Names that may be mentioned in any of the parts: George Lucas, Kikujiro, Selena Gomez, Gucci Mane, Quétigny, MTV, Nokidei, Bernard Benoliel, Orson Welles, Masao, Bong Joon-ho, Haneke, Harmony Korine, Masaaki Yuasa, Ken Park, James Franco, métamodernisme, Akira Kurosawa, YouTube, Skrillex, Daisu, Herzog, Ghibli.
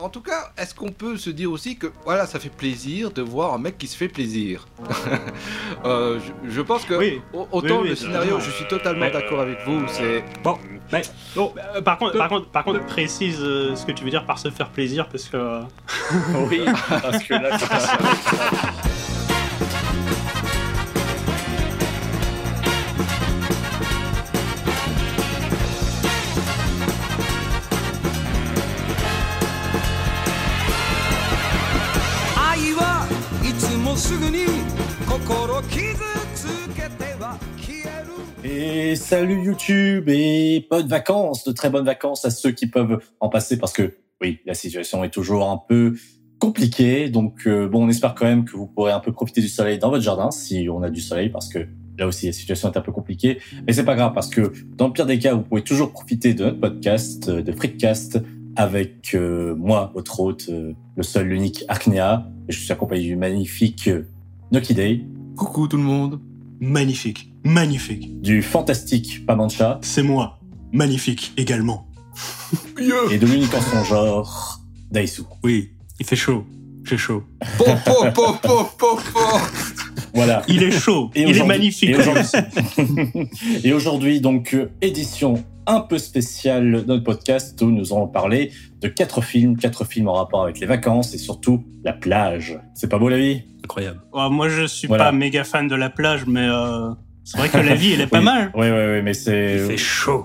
en tout cas, est-ce qu'on peut se dire aussi que voilà, ça fait plaisir de voir un mec qui se fait plaisir. Je pense que oui. Autant le scénario, je suis totalement d'accord avec vous. C'est bon. Mais, non, par contre, précise ce que tu veux dire par se faire plaisir, parce que oui, parce que là. Et salut YouTube et bonnes vacances, de très bonnes vacances à ceux qui peuvent en passer, parce que oui, la situation est toujours un peu compliquée. Donc bon, on espère quand même que vous pourrez un peu profiter du soleil dans votre jardin, si on a du soleil, parce que là aussi la situation est un peu compliquée. Mais c'est pas grave, parce que dans le pire des cas, vous pouvez toujours profiter de notre podcast, de Freakcast, avec moi, votre hôte, le seul, l'unique Arknea. Et je suis accompagné du magnifique Nokidei. Coucou tout le monde. Magnifique, magnifique. Du fantastique Pamancha. C'est moi, magnifique également. Et de l'unique en son genre, Daisu. Oui, il fait chaud, j'ai chaud. Voilà. Il est chaud, et il est magnifique. Et aujourd'hui, donc, édition un peu spéciale de notre podcast où nous allons parler de 4 films en rapport avec les vacances et surtout la plage. C'est pas beau la vie ? Incroyable. Oh, moi, je suis pas méga fan de la plage, mais c'est vrai que la vie, elle est pas mal. Oui, oui, oui, mais c'est... Il fait chaud.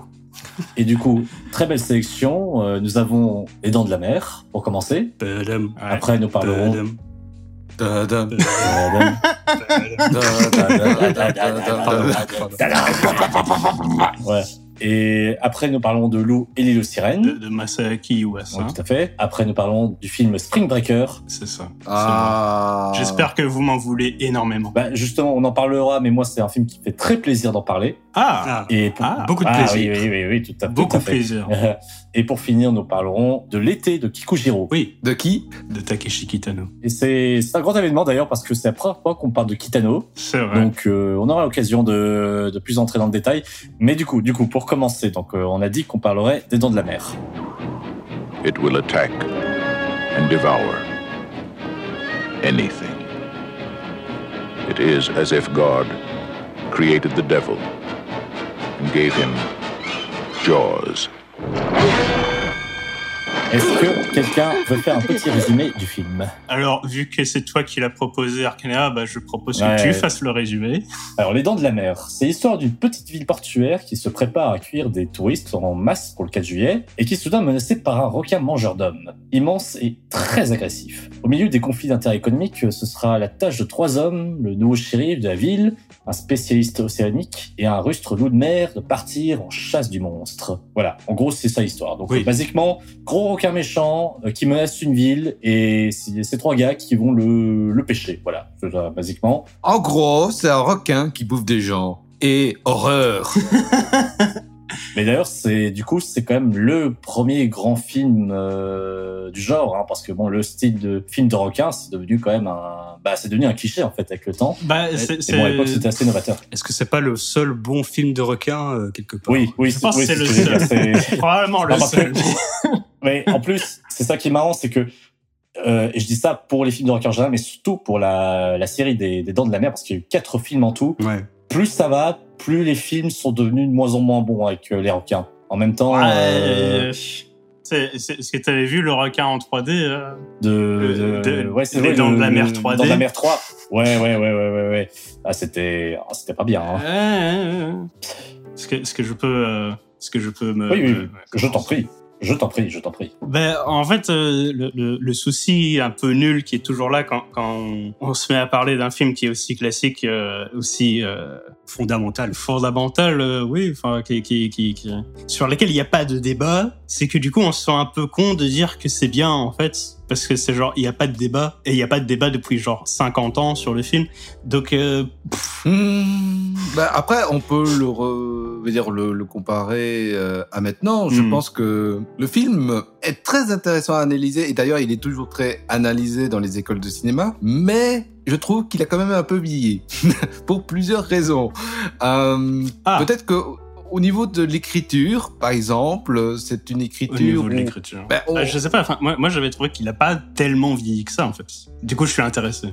Et du coup, très belle sélection. Nous avons Les Dents de la Mer, pour commencer. Badam. Après, nous parlerons... Badam. Ouais. Et après, nous parlons de Loup et l'île aux sirènes. De Masaaki Yuasa. Oui, tout à fait. Après, nous parlons du film Spring Breaker. C'est ça. Ah. C'est bon. J'espère que vous m'en voulez énormément. Bah, justement, on en parlera, mais moi, c'est un film qui fait très plaisir d'en parler. Ah. Et pour... beaucoup de plaisir. Oui, oui, oui, oui, tout à fait. Beaucoup de plaisir. Et pour finir, nous parlerons de L'été de Kikujiro. Oui. De qui ? De Takeshi Kitano. Et c'est un grand événement d'ailleurs, parce que c'est la première fois qu'on parle de Kitano. C'est vrai. Donc, on aura l'occasion de plus entrer dans le détail. Mais du coup, pour commencer, donc, on a dit qu'on parlerait des Dents de la Mer. It will attack and devour anything. It is as if God created the devil and gave him jaws. Est-ce que quelqu'un veut faire un petit résumé du film ? Alors, vu que c'est toi qui l'as proposé, Arknea, bah, je propose que tu fasses le résumé. Alors, Les Dents de la Mer, c'est l'histoire d'une petite ville portuaire qui se prépare à accueillir des touristes en masse pour le 4 juillet et qui est soudain menacée par un requin mangeur d'hommes, immense et très agressif. Au milieu des conflits d'intérêt économique, ce sera la tâche de 3 hommes, le nouveau shérif de la ville, un spécialiste océanique et un rustre loup de mer de partir en chasse du monstre. Voilà, en gros, c'est ça l'histoire. Donc, basiquement, gros requin méchant qui menace une ville et c'est 3 gars qui vont le pêcher. Voilà, c'est ça, basiquement. En gros, c'est un requin qui bouffe des gens. Et horreur. Mais d'ailleurs, c'est quand même le premier grand film du genre, hein, parce que bon, le style de film de requin, c'est devenu quand même un cliché en fait avec le temps. À l'époque, c'était assez novateur. Est-ce que c'est pas le seul bon film de requin quelque part ? Oui, je pense que c'est le seul. C'est probablement le seul. Mais en plus, c'est ça qui est marrant, c'est que et je dis ça pour les films de requin en général, mais surtout pour la série des Dents de la Mer, parce qu'il y a eu 4 films en tout. Ouais. Plus ça va, plus les films sont devenus de moins en moins bons avec les requins. En même temps... Est-ce que tu avais vu le requin en 3D c'est Les Dents de la Mer 3D. Dents de la Mer 3. Ouais. Ah, c'était pas bien. Hein. Est-ce que je peux me... Oui, je t'en prie. Ben, en fait, le souci un peu nul qui est toujours là quand on se met à parler d'un film qui est aussi classique, aussi fondamental, sur lequel il n'y a pas de débat, c'est que du coup, on se sent un peu con de dire que c'est bien, en fait, parce que c'est genre, il n'y a pas de débat, et il n'y a pas de débat depuis genre 50 ans sur le film, donc... Ben, après, on peut le comparer à maintenant. Je pense que le film est très intéressant à analyser, et d'ailleurs, il est toujours très analysé dans les écoles de cinéma, mais... je trouve qu'il a quand même un peu vieilli pour plusieurs raisons. Peut-être que au niveau de l'écriture, par exemple, c'est une écriture... Au niveau de l'écriture. Ben, je sais pas, enfin, moi j'avais trouvé qu'il n'a pas tellement vieilli que ça, en fait. Du coup, je suis intéressé.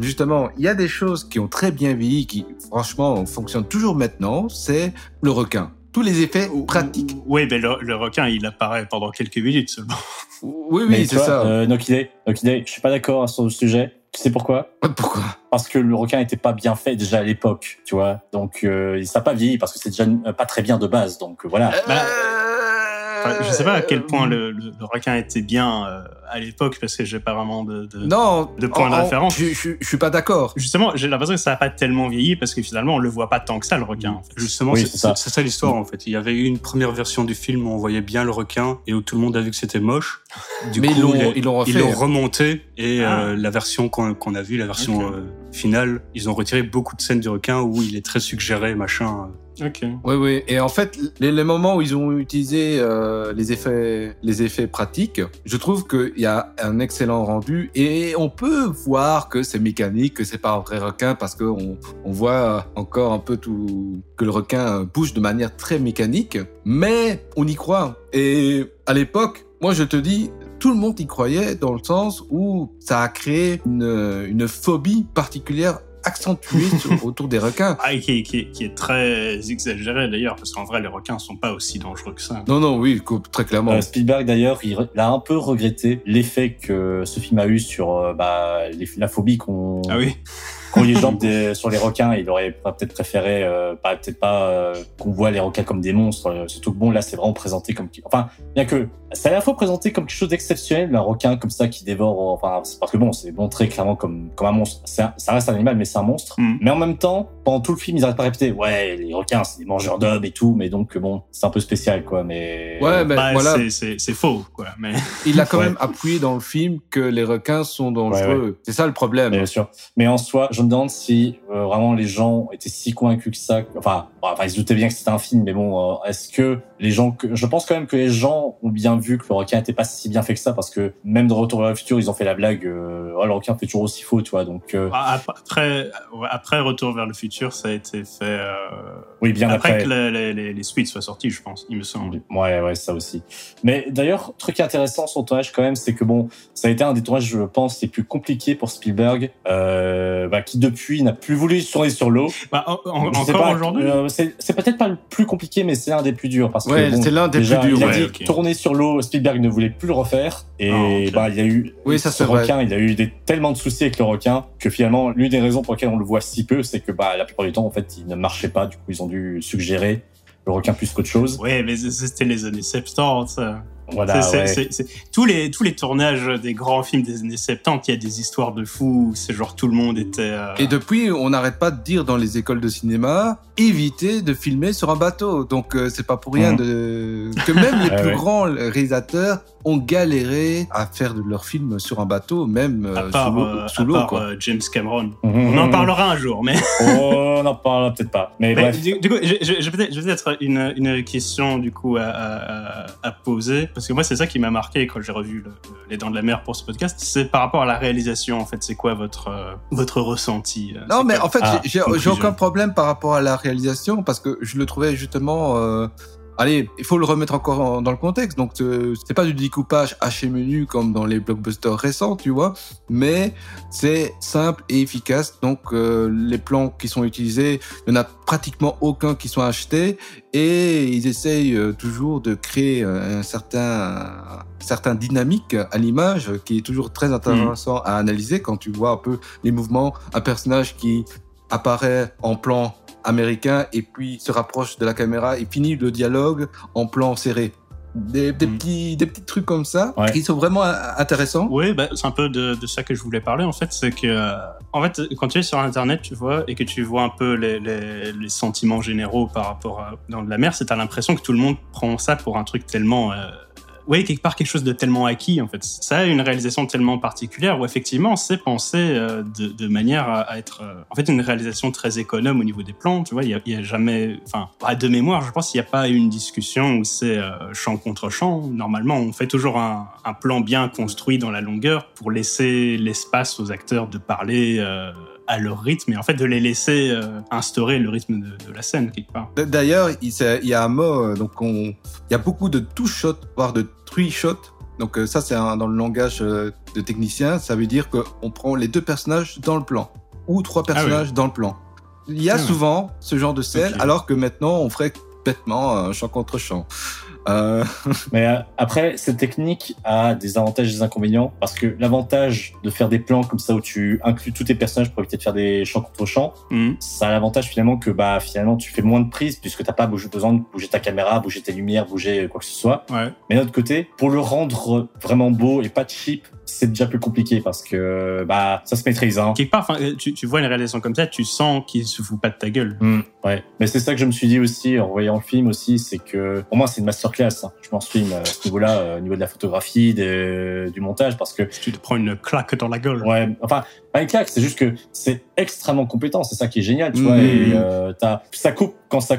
Justement, il y a des choses qui ont très bien vieilli, qui, franchement, fonctionnent toujours maintenant, c'est le requin. Tous les effets pratiques. Oui, mais le requin, il apparaît pendant quelques minutes seulement. Oui, c'est ça. Nokide, je suis pas d'accord sur le sujet. Tu sais pourquoi ? Pourquoi ? Parce que le requin était pas bien fait déjà à l'époque, tu vois. Donc, ça n'a pas vieilli parce que c'est déjà pas très bien de base. Donc, voilà. Je sais pas à quel point le requin était bien à l'époque parce que j'ai pas vraiment de point de référence. Je suis pas d'accord. Justement, j'ai l'impression que ça a pas tellement vieilli parce que finalement on le voit pas tant que ça, le requin. En fait. Justement, oui, c'est ça l'histoire en fait. Il y avait eu une première version du film où on voyait bien le requin et où tout le monde a vu que c'était moche. Mais ils l'ont remonté et la version qu'on a vue, la version finale, ils ont retiré beaucoup de scènes du requin où il est très suggéré, machin. Ok. Oui. Et en fait, les moments où ils ont utilisé les effets pratiques, je trouve qu'il y a un excellent rendu et on peut voir que c'est mécanique, que c'est pas un vrai requin parce qu'on voit encore un peu tout que le requin bouge de manière très mécanique, mais on y croit. Et à l'époque, moi je te dis, tout le monde y croyait dans le sens où ça a créé une phobie particulière accentué autour des requins. Ah, qui est très exagéré d'ailleurs, parce qu'en vrai, les requins ne sont pas aussi dangereux que ça. Non, oui, très clairement. Spielberg d'ailleurs, il a un peu regretté l'effet que ce film a eu sur la phobie qu'on... Ah oui. Qu'on les jambes sur les requins, il aurait peut-être préféré qu'on voit les requins comme des monstres. Surtout que bon, là, c'est vraiment présenté comme... Enfin, bien que c'est à la fois présenté comme quelque chose d'exceptionnel, un requin comme ça qui dévore... Enfin, c'est parce que bon, c'est montré clairement comme un monstre. Ça reste un animal, mais c'est un monstre. Mm. Mais en même temps, pendant tout le film, ils n'arrêtent pas à répéter « Ouais, les requins, c'est des mangeurs d'hommes et tout, mais donc bon, c'est un peu spécial, quoi. » Mais... Ouais, mais voilà. C'est faux, quoi. Mais... Il a quand même appuyé dans le film que les requins sont dangereux. Ouais. C'est ça le problème. Bien sûr. Mais en soi... Je me demande si vraiment les gens étaient si convaincus que ça. Enfin, ils se doutaient bien que c'était un film, mais bon, est-ce que les gens... Je pense quand même que les gens ont bien vu que le requin n'était pas si bien fait que ça, parce que même dans Retour vers le futur, ils ont fait la blague « Oh, le requin fait toujours aussi faux, tu vois, donc... » Après Retour vers le futur, ça a été fait... Oui, bien après. Que les suites soient sorties, je pense, il me semble. Ouais, ça aussi. Mais d'ailleurs, truc intéressant sur le tournage quand même, c'est que bon, ça a été un des tournages, je pense, les plus compliqués pour Spielberg, qui depuis n'a plus voulu se tourner sur l'eau. Encore aujourd'hui. C'est peut-être pas le plus compliqué, mais c'est l'un des plus durs parce que c'est l'un des plus durs. Il a dit tourner sur l'eau, Spielberg ne voulait plus le refaire et il a eu ce requin, vrai. Il a eu tellement de soucis avec le requin que finalement l'une des raisons pour lesquelles on le voit si peu, c'est que la plupart du temps en fait il ne marchait pas, du coup ils ont dû suggérer le requin plus qu'autre chose. Oui, mais c'était les années 70. Voilà, tous les tournages des grands films des années 70, il y a des histoires de fous, c'est genre tout le monde était... Et depuis, on n'arrête pas de dire dans les écoles de cinéma, évitez de filmer sur un bateau. Donc, c'est pas pour rien que même les plus grands réalisateurs ont galéré à faire de leurs films sur un bateau, même sous l'eau. À part James Cameron. On en parlera un jour, mais... on en parlera peut-être pas. Mais bref. Du coup, j'ai peut-être une question du coup, à poser. Parce que moi, c'est ça qui m'a marqué quand j'ai revu Les Dents de la Mer pour ce podcast. C'est par rapport à la réalisation, en fait. C'est quoi votre ressenti? Non, mais en fait, j'ai aucun problème par rapport à la réalisation parce que je le trouvais justement... Allez, il faut le remettre encore dans le contexte. Donc, c'est pas du découpage haché menu comme dans les blockbusters récents, tu vois. Mais c'est simple et efficace. Donc, les plans qui sont utilisés, il n'y en a pratiquement aucun qui sont achetés. Et ils essayent toujours de créer un certain dynamique à l'image qui est toujours très intéressant à analyser quand tu vois un peu les mouvements. Un personnage qui apparaît en plan américain et puis se rapproche de la caméra et finit le dialogue en plan serré. Des petits trucs comme ça qui sont vraiment intéressants. Oui, c'est un peu de ça que je voulais parler en fait. C'est que, en fait, quand tu es sur Internet, tu vois, et que tu vois un peu les sentiments généraux par rapport à Dans de la Mer, t'as l'impression que tout le monde prend ça pour un truc tellement... quelque part, quelque chose de tellement acquis, en fait. Ça a une réalisation tellement particulière où, effectivement, c'est pensé de manière à être... en fait, une réalisation très économe au niveau des plans, tu vois. Il n'y a jamais... Enfin, de mémoire, je pense qu'il n'y a pas une discussion où c'est champ contre champ. Normalement, on fait toujours un plan bien construit dans la longueur pour laisser l'espace aux acteurs de parler... à leur rythme et en fait de les laisser instaurer le rythme de la scène quelque part. D'ailleurs, il y a un mot, donc il y a beaucoup de two shot, voire de three shot. Donc ça, c'est dans le langage de technicien, ça veut dire qu'on prend les deux personnages dans le plan ou trois personnages dans le plan. Il y a souvent ce genre de scène, alors que maintenant, on ferait bêtement champ contre champ. Mais après, cette technique a des avantages et des inconvénients, parce que l'avantage de faire des plans comme ça où tu inclus tous tes personnages pour éviter de faire des champs contre champs, ça a l'avantage finalement que bah finalement tu fais moins de prises puisque t'as pas besoin de bouger ta caméra, bouger tes lumières, bouger quoi que ce soit. Ouais. Mais d'un autre côté, pour le rendre vraiment beau et pas cheap, c'est déjà plus compliqué parce que bah ça se maîtrise. Hein. Quelque part, tu vois une réalisation comme ça, tu sens qu'il se fout pas de ta gueule. Ouais. Mais c'est ça que je me suis dit aussi en voyant le film aussi, c'est que pour moi c'est une masterclass. Hein. Je m'en suis à ce niveau-là, au niveau de la photographie, du montage, parce que tu te prends une claque dans la gueule. Ouais. Enfin, pas une claque, c'est juste que c'est extrêmement compétent. C'est ça qui est génial, tu vois. Et ça coupe quand c'est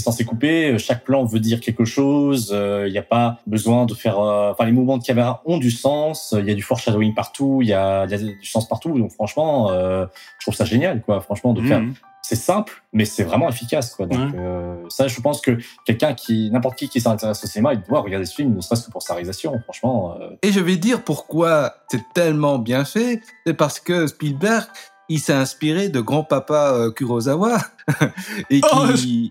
censé couper. Chaque plan veut dire quelque chose. Il y a pas besoin de faire. Enfin, les mouvements de caméra ont du sens. Il y a du foreshadowing partout, il y a du sens partout, donc franchement, je trouve ça génial, quoi. Franchement, de faire, c'est simple, mais c'est vraiment efficace, quoi. Donc ça, je pense que n'importe qui s'intéresse au cinéma, il doit regarder ce film, ne serait-ce que pour sa réalisation, franchement. Et je vais dire pourquoi c'est tellement bien fait, c'est parce que Spielberg, il s'est inspiré de grand-papa Kurosawa, et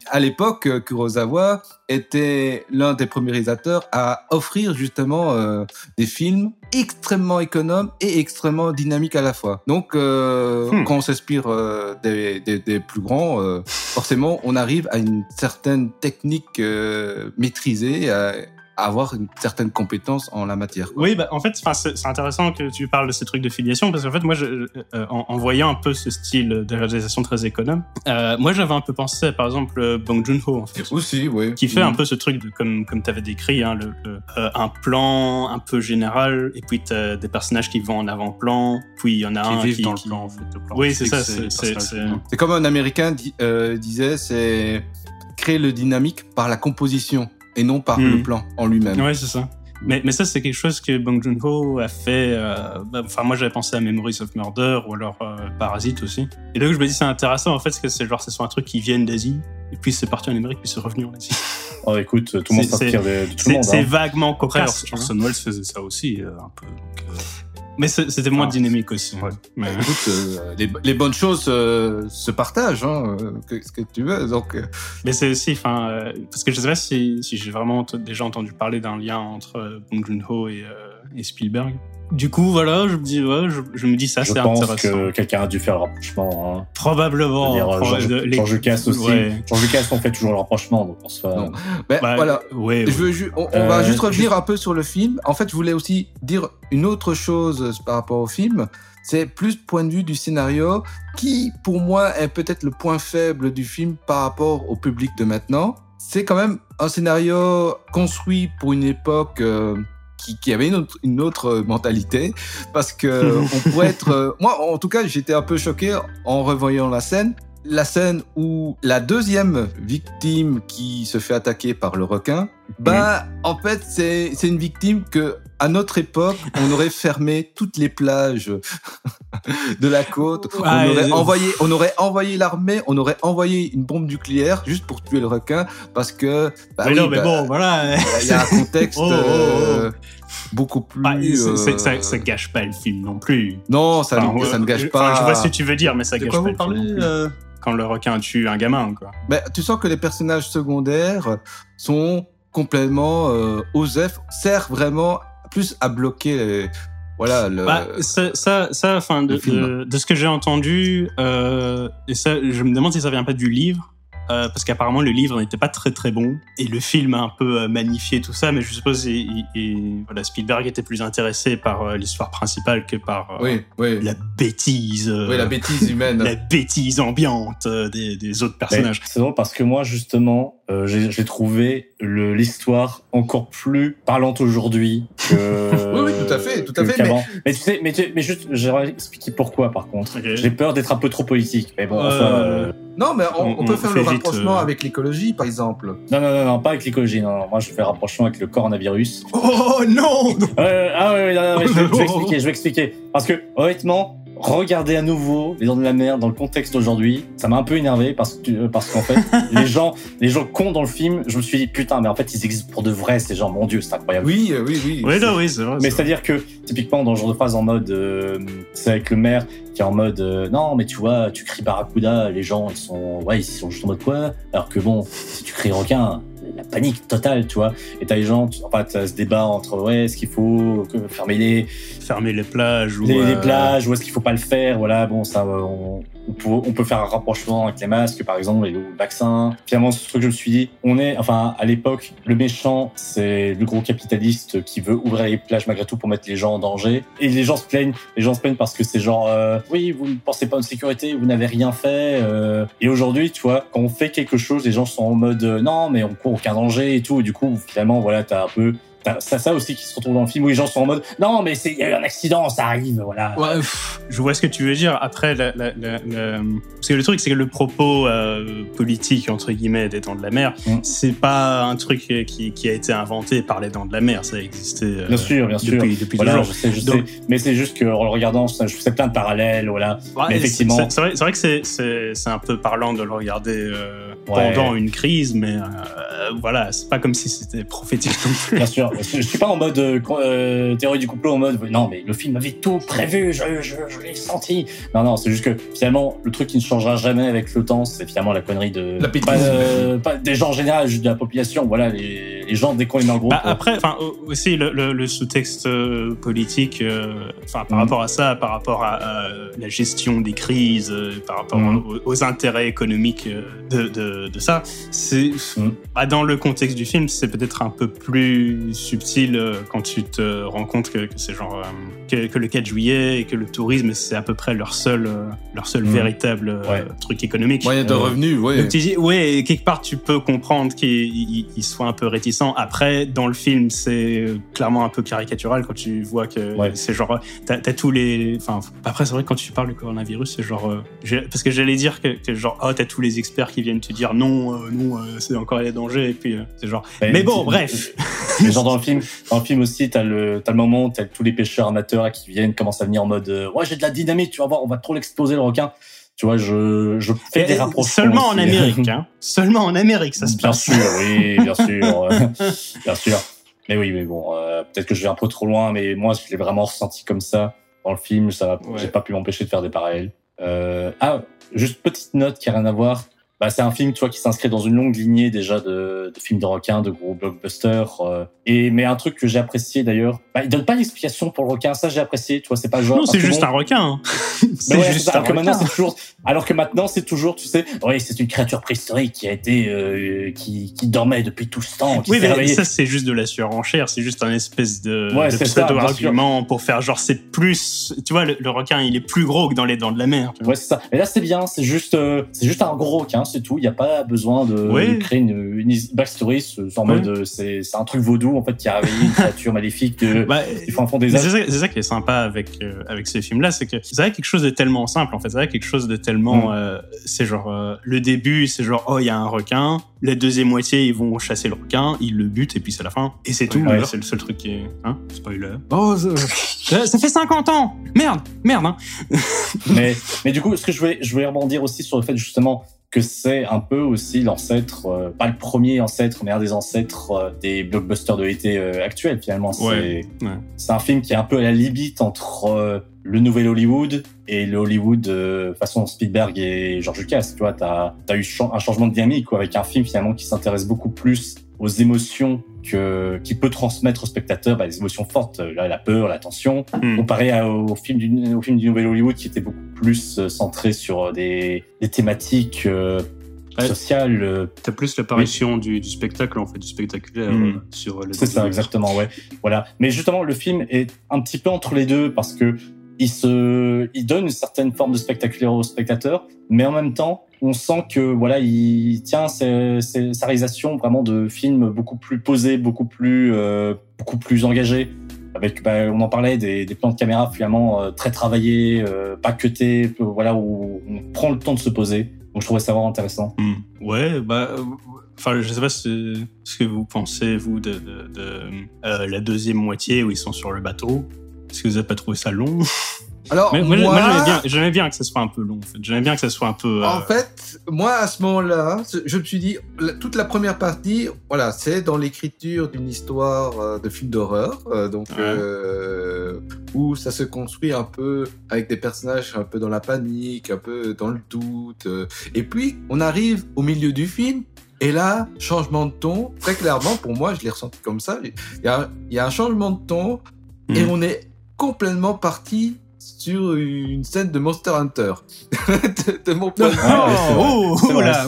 à l'époque, Kurosawa était l'un des premiers réalisateurs à offrir justement des films extrêmement économes et extrêmement dynamiques à la fois. Donc, quand on s'inspire des plus grands, forcément, on arrive à une certaine technique maîtrisée, avoir une certaine compétence en la matière. Quoi. Oui, bah, en fait, c'est intéressant que tu parles de ces trucs de filiation, parce qu'en fait, moi, en voyant un peu ce style de réalisation très économe, moi, j'avais un peu pensé, par exemple, Bong Joon-ho, en fait, aussi, oui. Qui fait un peu ce truc, comme tu avais décrit, hein, un plan un peu général, et puis tu as des personnages qui vont en avant-plan, puis il y en a qui vivent dans le plan, en fait. Le plan. Oui, c'est ça. C'est comme un Américain disait, c'est créer le dynamique par la composition. Et non par le plan en lui-même. Ouais, c'est ça. Mais ça, c'est quelque chose que Bong Joon-ho a fait... moi, j'avais pensé à Memories of Murder ou alors Parasite aussi. Et donc, je me dis, c'est intéressant, en fait, parce que ce sont un truc qui viennent d'Asie, et puis c'est parti en Amérique, puis c'est revenu en Asie. Oh, écoute, tout le monde s'inspire de tout le monde. C'est vaguement cocasse. Orson Welles faisait ça aussi, un peu. Donc, mais c'était moins dynamique aussi. Ouais. Mais... Écoute, les bonnes choses se partagent, hein, ce que tu veux. Donc... Mais c'est aussi, parce que je ne sais pas si j'ai vraiment déjà entendu parler d'un lien entre Bong Joon-ho et Spielberg. Du coup, voilà, je me dis ça, c'est intéressant. Je pense que quelqu'un a dû faire le rapprochement. Hein. Probablement. George Lucas aussi. Ouais. George Lucas, on fait toujours le rapprochement. Donc voilà. Ouais. On va juste revenir un peu sur le film. En fait, je voulais aussi dire une autre chose par rapport au film. C'est plus point de vue du scénario qui, pour moi, est peut-être le point faible du film par rapport au public de maintenant. C'est quand même un scénario construit pour une époque... qui avait une autre mentalité, parce que on pourrait être... moi, en tout cas, j'étais un peu choqué en revoyant la scène où la deuxième victime qui se fait attaquer par le requin, en fait, c'est une victime que, à notre époque, on aurait fermé toutes les plages de la côte, on aurait envoyé l'armée, on aurait envoyé une bombe nucléaire juste pour tuer le requin, parce que... voilà. Il y a un contexte... beaucoup plus... Ça gâche pas le film non plus. Non, ça ne gâche pas... Je vois ce que tu veux dire, mais ça gâche pas le film. Quand le requin tue un gamin, quoi. Bah, tu sens que les personnages secondaires sont complètement OSEF, servent vraiment plus à bloquer... de ce que j'ai entendu, et ça, je me demande si ça vient pas du livre, parce qu'apparemment le livre n'était pas très très bon et le film a un peu magnifié tout ça, mais je suppose Spielberg était plus intéressé par l'histoire principale que par la bêtise la bêtise humaine, la bêtise ambiante des autres personnages. C'est drôle parce que moi justement j'ai trouvé l'histoire encore plus parlante aujourd'hui que oui tout à fait mais juste j'aimerais expliquer pourquoi par contre. J'ai peur d'être un peu trop politique, mais bon non, mais on peut faire le rapprochement avec l'écologie, par exemple. Non, pas avec l'écologie. Non. Moi, je fais le rapprochement avec le coronavirus. Oh non. Ah oui, je vais expliquer. Parce que honnêtement, regarder à nouveau Les Dents de la Mer dans le contexte d'aujourd'hui, ça m'a un peu énervé parce qu'en fait, les gens cons dans le film, je me suis dit, putain, mais en fait, ils existent pour de vrai, ces gens, mon Dieu, c'est incroyable. Oui, c'est vrai. Mais c'est-à-dire que, typiquement, dans le genre de phrase en mode, c'est avec le maire qui est en mode, non, mais tu vois, tu cries Barracuda, les gens, ils sont juste en mode quoi, alors que bon, si tu cries requin, la panique totale, tu vois. Et t'as les gens, t'as ce débat entre, ouais, est-ce qu'il faut fermer les plages, ou les plages, ou est-ce qu'il faut pas le faire, voilà, bon, ça, on peut faire un rapprochement avec les masques, par exemple, et le vaccin. Finalement, ce truc, je me suis dit, à l'époque, le méchant, c'est le gros capitaliste qui veut ouvrir les plages malgré tout pour mettre les gens en danger. Et les gens se plaignent parce que c'est genre, oui, vous ne pensez pas en sécurité, vous n'avez rien fait. Et aujourd'hui, tu vois, quand on fait quelque chose, les gens sont en mode, non, mais on court aucun danger et tout. Et du coup, finalement, voilà, t'as ça aussi qui se retrouve dans le film où les gens sont en mode non mais il y a eu un accident, ça arrive, voilà. Ouais, je vois ce que tu veux dire. Après parce que le truc c'est que le propos politique entre guillemets des Dents de la Mer, c'est pas un truc qui a été inventé par les Dents de la Mer, ça existait bien sûr. Depuis voilà, toujours. Je sais. Mais c'est juste que en le regardant, je fais plein de parallèles, voilà. Ouais, mais effectivement, c'est vrai que c'est un peu parlant de le regarder pendant une crise, mais voilà, c'est pas comme si c'était prophétique non plus. Bien sûr. Je suis pas en mode théorie du complot, en mode non mais le film avait tout prévu, je l'ai senti. Non, c'est juste que finalement le truc qui ne changera jamais avec le temps, c'est finalement la connerie de pas des gens en général, juste de la population. Voilà, les gens dès qu'on les met en groupe. Bah, après, aussi le sous-texte politique, par rapport à ça, par rapport à la gestion des crises, par rapport aux intérêts économiques de ça, c'est dans le contexte du film, c'est peut-être un peu plus subtil quand tu te rends compte que c'est genre que le 4 juillet et que le tourisme c'est à peu près leur seul véritable truc économique. Moyen de revenus, ouais, quelque part tu peux comprendre qu'ils soient un peu réticents. Après, dans le film, c'est clairement un peu caricatural quand tu vois que c'est genre t'as tous les. Enfin, après c'est vrai que quand tu parles du coronavirus, c'est genre parce que j'allais dire que genre t'as tous les experts qui viennent te dire non, c'est encore les dangers et puis c'est genre. Mais bon, bref. Mais genre dans le film aussi, t'as le moment où t'as tous les pêcheurs amateurs qui viennent, commencent à venir en mode ouais, j'ai de la dynamite, tu vas voir, on va trop l'exploser le requin. Tu vois, je fais des rapprochements. Seulement aussi. En Amérique, hein. Seulement en Amérique, ça se passe. Bien sûr, oui, bien sûr. Bien sûr. Mais oui, mais bon, peut-être que je vais un peu trop loin, mais moi, je l'ai vraiment ressenti comme ça dans le film. Ça, j'ai pas pu m'empêcher de faire des parallèles. Juste petite note qui a rien à voir. Bah, c'est un film, tu vois, qui s'inscrit dans une longue lignée déjà de films de requins, de gros blockbusters. Mais un truc que j'ai apprécié d'ailleurs, il donne pas l'explication pour le requin. Ça, j'ai apprécié. Tu vois, c'est pas genre. Non, c'est juste un requin. Alors que maintenant, c'est toujours, tu sais, oui, c'est une créature préhistorique qui a été, qui dormait depuis tout ce temps. Oui, mais ça, c'est juste de la surenchère. C'est juste un espèce de pseudo-argument pour faire genre, c'est plus. Tu vois, le requin, il est plus gros que dans Les Dents de la Mer. Ouais, c'est ça. Mais là, c'est bien. C'est juste un gros requin. C'est tout, il n'y a pas besoin de créer une backstory en mode c'est un truc vaudou en fait qui a réveillé une créature maléfique du fin fond des âges. C'est ça qui est sympa avec ces films là, c'est que c'est vrai quelque chose de tellement simple en fait, c'est vrai quelque chose de tellement c'est genre le début c'est genre il y a un requin, la deuxième moitié ils vont chasser le requin, ils le butent et puis c'est la fin et c'est tout. C'est le seul truc qui est spoiler. Ça fait 50 ans. Merde hein. mais du coup ce que je voulais rebondir aussi sur le fait justement que c'est un peu aussi l'ancêtre, pas le premier ancêtre, mais un des ancêtres des blockbusters de l'été actuels, finalement. C'est un film qui est un peu à la limite entre le nouvel Hollywood et le Hollywood façon Spielberg et George Lucas. Tu vois, t'as eu un changement de dynamique quoi, avec un film finalement qui s'intéresse beaucoup plus aux émotions qui peut transmettre au spectateur, des émotions fortes, la peur, la tension, comparé au film du nouvel Hollywood qui était beaucoup plus centré sur des thématiques sociales. T'as plus l'apparition du spectacle en fait, du spectaculaire sur le. C'est ça exactement, ouais. Voilà. Mais justement, le film est un petit peu entre les deux parce que il donne une certaine forme de spectaculaire au spectateur, mais en même temps, on sent que voilà, il tient sa réalisation vraiment de film beaucoup plus posé, beaucoup plus engagé. Avec, on en parlait des plans de caméra finalement très travaillés, pas cutés, voilà où on prend le temps de se poser. Donc je trouvais ça vraiment intéressant. Ouais, je sais pas ce que vous pensez vous de la deuxième moitié où ils sont sur le bateau. Est-ce que vous avez pas trouvé ça long? Alors, moi j'aimais bien que ça soit un peu long. En fait. J'aimais bien que ça soit un peu. En fait, moi à ce moment-là, je me suis dit, toute la première partie, voilà, c'est dans l'écriture d'une histoire de film d'horreur, où ça se construit un peu avec des personnages un peu dans la panique, un peu dans le doute. Et puis, on arrive au milieu du film. Et là, changement de ton, très clairement, pour moi, je l'ai ressenti comme ça. Il y a un changement de ton et on est complètement parti sur une scène de Monster Hunter. de mon point de vue. Oh, oula.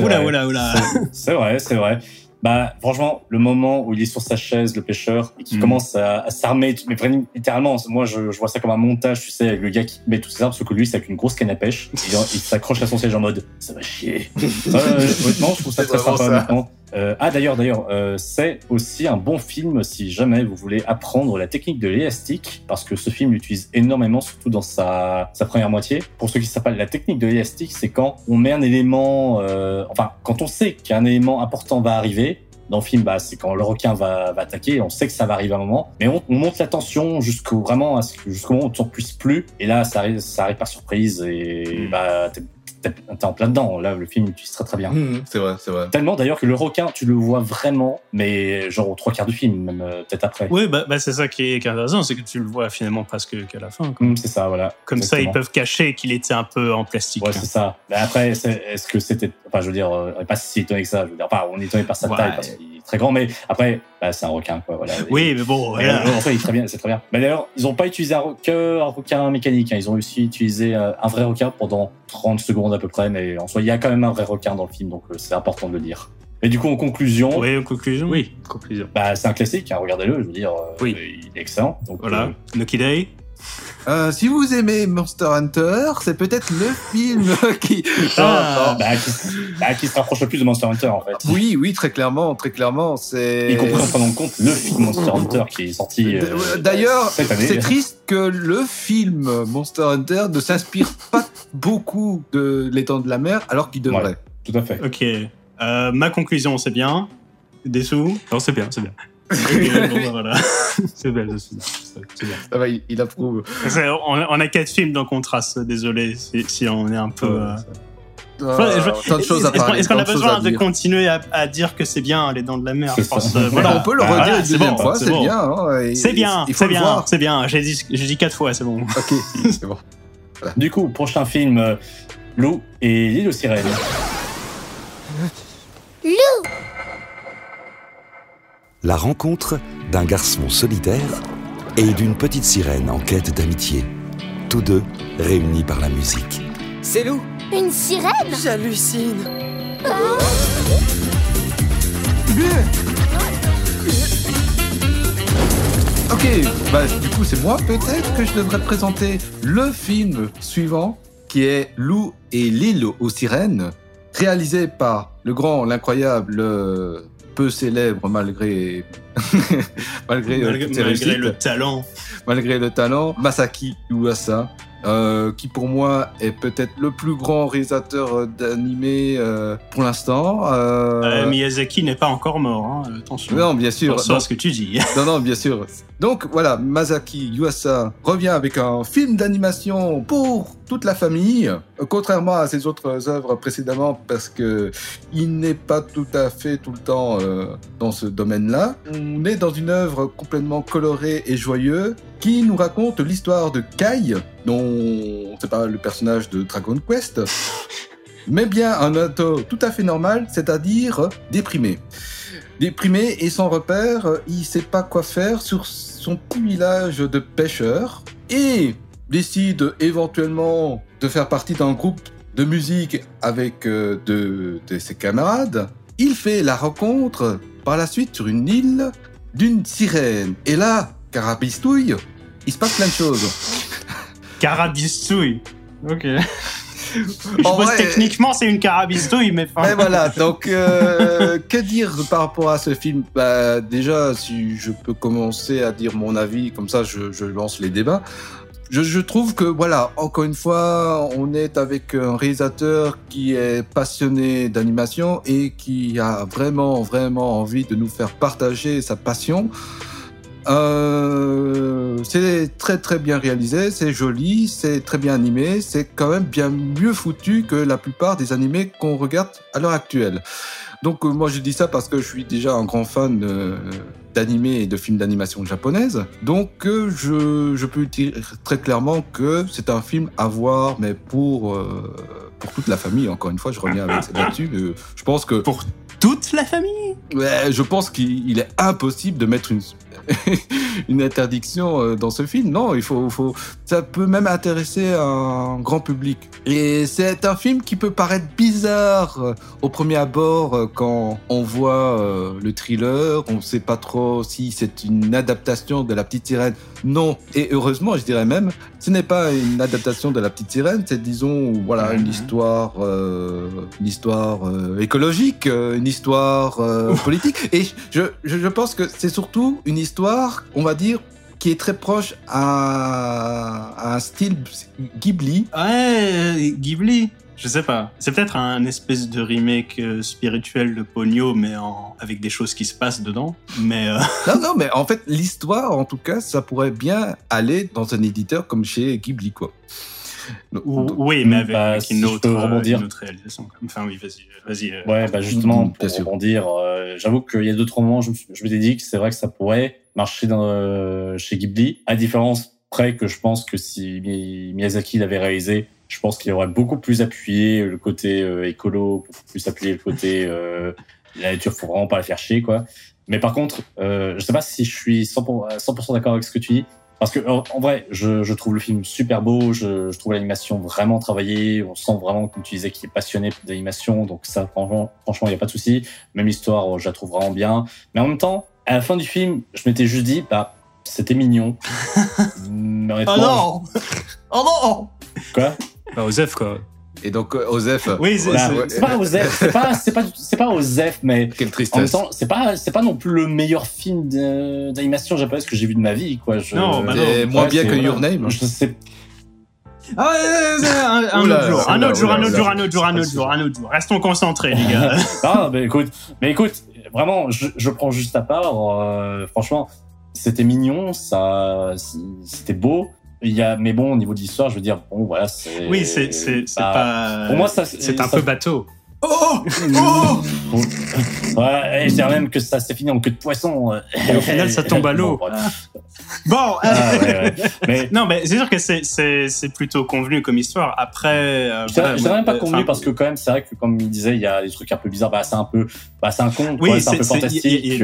C'est vrai. Bah, franchement, le moment où il est sur sa chaise, le pêcheur, et qu'il commence à s'armer, mais vraiment, littéralement, moi, je vois ça comme un montage, tu sais, avec le gars qui met tous ses armes, sauf que lui, c'est avec une grosse canne à pêche, et il s'accroche à son siège en mode « ça va chier ». Honnêtement, je trouve ça très sympa, maintenant. D'ailleurs, c'est aussi un bon film si jamais vous voulez apprendre la technique de l'élastique, parce que ce film l'utilise énormément, surtout dans sa première moitié. Pour ceux qui s'appellent la technique de l'élastique, c'est quand on met un élément, quand on sait qu'un élément important va arriver. Dans le film, c'est quand le requin va attaquer, on sait que ça va arriver à un moment, mais on monte la tension jusqu'au moment où tu n'en puisses plus, et là, ça arrive par surprise, et t'es en plein dedans. Là, le film utilise très très bien. C'est vrai. Tellement d'ailleurs que le requin, tu le vois vraiment, mais genre aux 3 quarts du film, même peut-être après. Oui, c'est ça qui est intéressant, c'est que tu le vois finalement presque qu'à la fin. C'est ça, voilà. Comme exactement. Ça, ils peuvent cacher qu'il était un peu en plastique. Ouais, c'est ça. Mais après, est-ce que c'était. Enfin, je veux dire, pas si étonné que ça. Je veux dire, on est étonné par sa taille parce qu'il est très grand, mais après, c'est un requin, quoi. Voilà. Oui, mais bon. C'est très bien. Mais d'ailleurs, ils n'ont pas utilisé un requin mécanique. Hein. Ils ont aussi utilisé un vrai requin pendant 30 secondes à peu près, mais en soi, il y a quand même un vrai requin dans le film, donc c'est important de le dire. Et du coup, en conclusion. C'est un classique, hein, regardez-le, je veux dire, il est excellent. Donc, voilà, Lucky Day. Si vous aimez Monster Hunter, c'est peut-être le film qui se rapproche le plus de Monster Hunter, en fait. Oui, très clairement, c'est. Y compris en prenant en compte le film Monster Hunter qui est sorti. D'ailleurs, cette année. C'est triste que le film Monster Hunter ne s'inspire pas beaucoup de l'étang de la mer, alors qu'il devrait. Ouais, tout à fait. Ok. Ma conclusion, c'est bien. Des sous ? Non, c'est bien. Bon, voilà. C'est belle, c'est bien. Ah bah, il approuve. On a 4 films dans contraste, désolé si on est un peu. Tant de choses à parler. Est-ce qu'on a besoin de continuer à dire que c'est bien Les Dents de la Mer, je pense. Voilà. On peut le redire une deuxième fois, c'est bien. C'est bien. J'ai dit 4 fois, c'est bon. Ok, c'est bon. Voilà. Du coup, prochain film, Loup et l'île aux sirènes. Loup. La rencontre d'un garçon solitaire et d'une petite sirène en quête d'amitié. Tous deux réunis par la musique. C'est Lou. Une sirène ? J'hallucine. Ok, du coup c'est moi peut-être que je devrais présenter le film suivant qui est Lou et l'île aux sirènes, réalisé par le grand, l'incroyable... peu célèbre malgré le talent, Masaaki Yuasa, qui pour moi est peut-être le plus grand réalisateur d'animé pour l'instant. Miyazaki n'est pas encore mort, hein, attention. Non, bien sûr. C'est ce que tu dis. non, bien sûr. Donc voilà, Masaaki Yuasa revient avec un film d'animation pour toute la famille, contrairement à ses autres œuvres précédemment, parce que il n'est pas tout à fait tout le temps dans ce domaine-là. On est dans une œuvre complètement colorée et joyeuse qui nous raconte l'histoire de Kai, dont c'est pas le personnage de Dragon Quest, mais bien un ado tout à fait normal, c'est-à-dire déprimé. Déprimé et sans repère, il sait pas quoi faire sur son petit village de pêcheurs et décide éventuellement de faire partie d'un groupe de musique avec de ses camarades. Il fait la rencontre par la suite sur une île d'une sirène. Et là, carabistouille, il se passe plein de choses. Carabistouille. Ok. Je pense vrai, techniquement c'est une carabistouille mais enfin. Voilà, donc que dire par rapport à ce film? Déjà, si je peux commencer à dire mon avis, comme ça je lance les débats. Je trouve que voilà, encore une fois, on est avec un réalisateur qui est passionné d'animation et qui a vraiment envie de nous faire partager sa passion. C'est très très bien réalisé, c'est joli, c'est très bien animé, c'est quand même bien mieux foutu que la plupart des animés qu'on regarde à l'heure actuelle. Donc moi je dis ça parce que je suis déjà un grand fan d'animés et de films d'animation japonaise. Donc je peux dire très clairement que c'est un film à voir, mais pour toute la famille. Encore une fois, je reviens avec ça là-dessus. Je pense que pour toute la famille. Ouais, je pense qu'il est impossible de mettre une interdiction dans ce film. Non, il faut. Ça peut même intéresser un grand public. Et c'est un film qui peut paraître bizarre au premier abord quand on voit le thriller. On ne sait pas trop si c'est une adaptation de La Petite Sirène. Non, et heureusement, je dirais même, ce n'est pas une adaptation de La Petite Sirène. C'est, disons, voilà, une histoire écologique, une histoire politique. Et je pense que c'est surtout une histoire, on va dire, qui est très proche à un style Ghibli. Ouais, Ghibli, je sais pas. C'est peut-être un espèce de remake spirituel de Ponyo, mais avec des choses qui se passent dedans. Mais Non, mais en fait, l'histoire, en tout cas, ça pourrait bien aller dans un éditeur comme chez Ghibli, quoi. Oui, mais avec une autre réalisation. Enfin, oui, vas-y. Ouais, justement, pour rebondir, j'avoue qu'il y a d'autres moments, je m'étais dit que c'est vrai que ça pourrait marcher chez Ghibli, à différence près que je pense que si Miyazaki l'avait réalisé, je pense qu'il aurait beaucoup plus appuyé le côté écolo, beaucoup plus appuyé le côté la nature, faut vraiment pas la faire chier, quoi. Mais par contre, je sais pas si je suis 100% d'accord avec ce que tu dis. Parce que, en vrai, je trouve le film super beau, je trouve l'animation vraiment travaillée, on sent vraiment, comme tu disais, qu'il est passionné d'animation, donc ça, franchement, il n'y a pas de souci. Même l'histoire, je la trouve vraiment bien. Mais en même temps, à la fin du film, je m'étais juste dit, c'était mignon. Mais Oh non! Quoi? Osef, quoi. Et donc, Osef. Oui, c'est pas Osef, c'est pas Osef, mais. Quelle tristesse. En même temps, c'est pas non plus le meilleur film d'animation japonaise que j'ai vu de ma vie, quoi. C'est moins bien que Your Name. Je sais. Ah ouais, un autre jour. Restons concentrés, les gars. Ah, mais écoute, vraiment, je prends juste à part. Franchement, c'était mignon, c'était beau. Mais bon, au niveau de l'histoire, je veux dire, bon, voilà, c'est. Oui, c'est pas. Pour moi, c'est un peu bateau. Oh ouais, et je dirais même que ça s'est fini en queue de poisson. Et au final, ça tombe à l'eau. Ouais. Mais... Non, mais c'est sûr que c'est plutôt convenu comme histoire. Après, je dirais même pas convenu parce que quand même, c'est vrai que comme il disait, il y a des trucs un peu bizarres. C'est un conte. Oui, c'est un peu fantastique.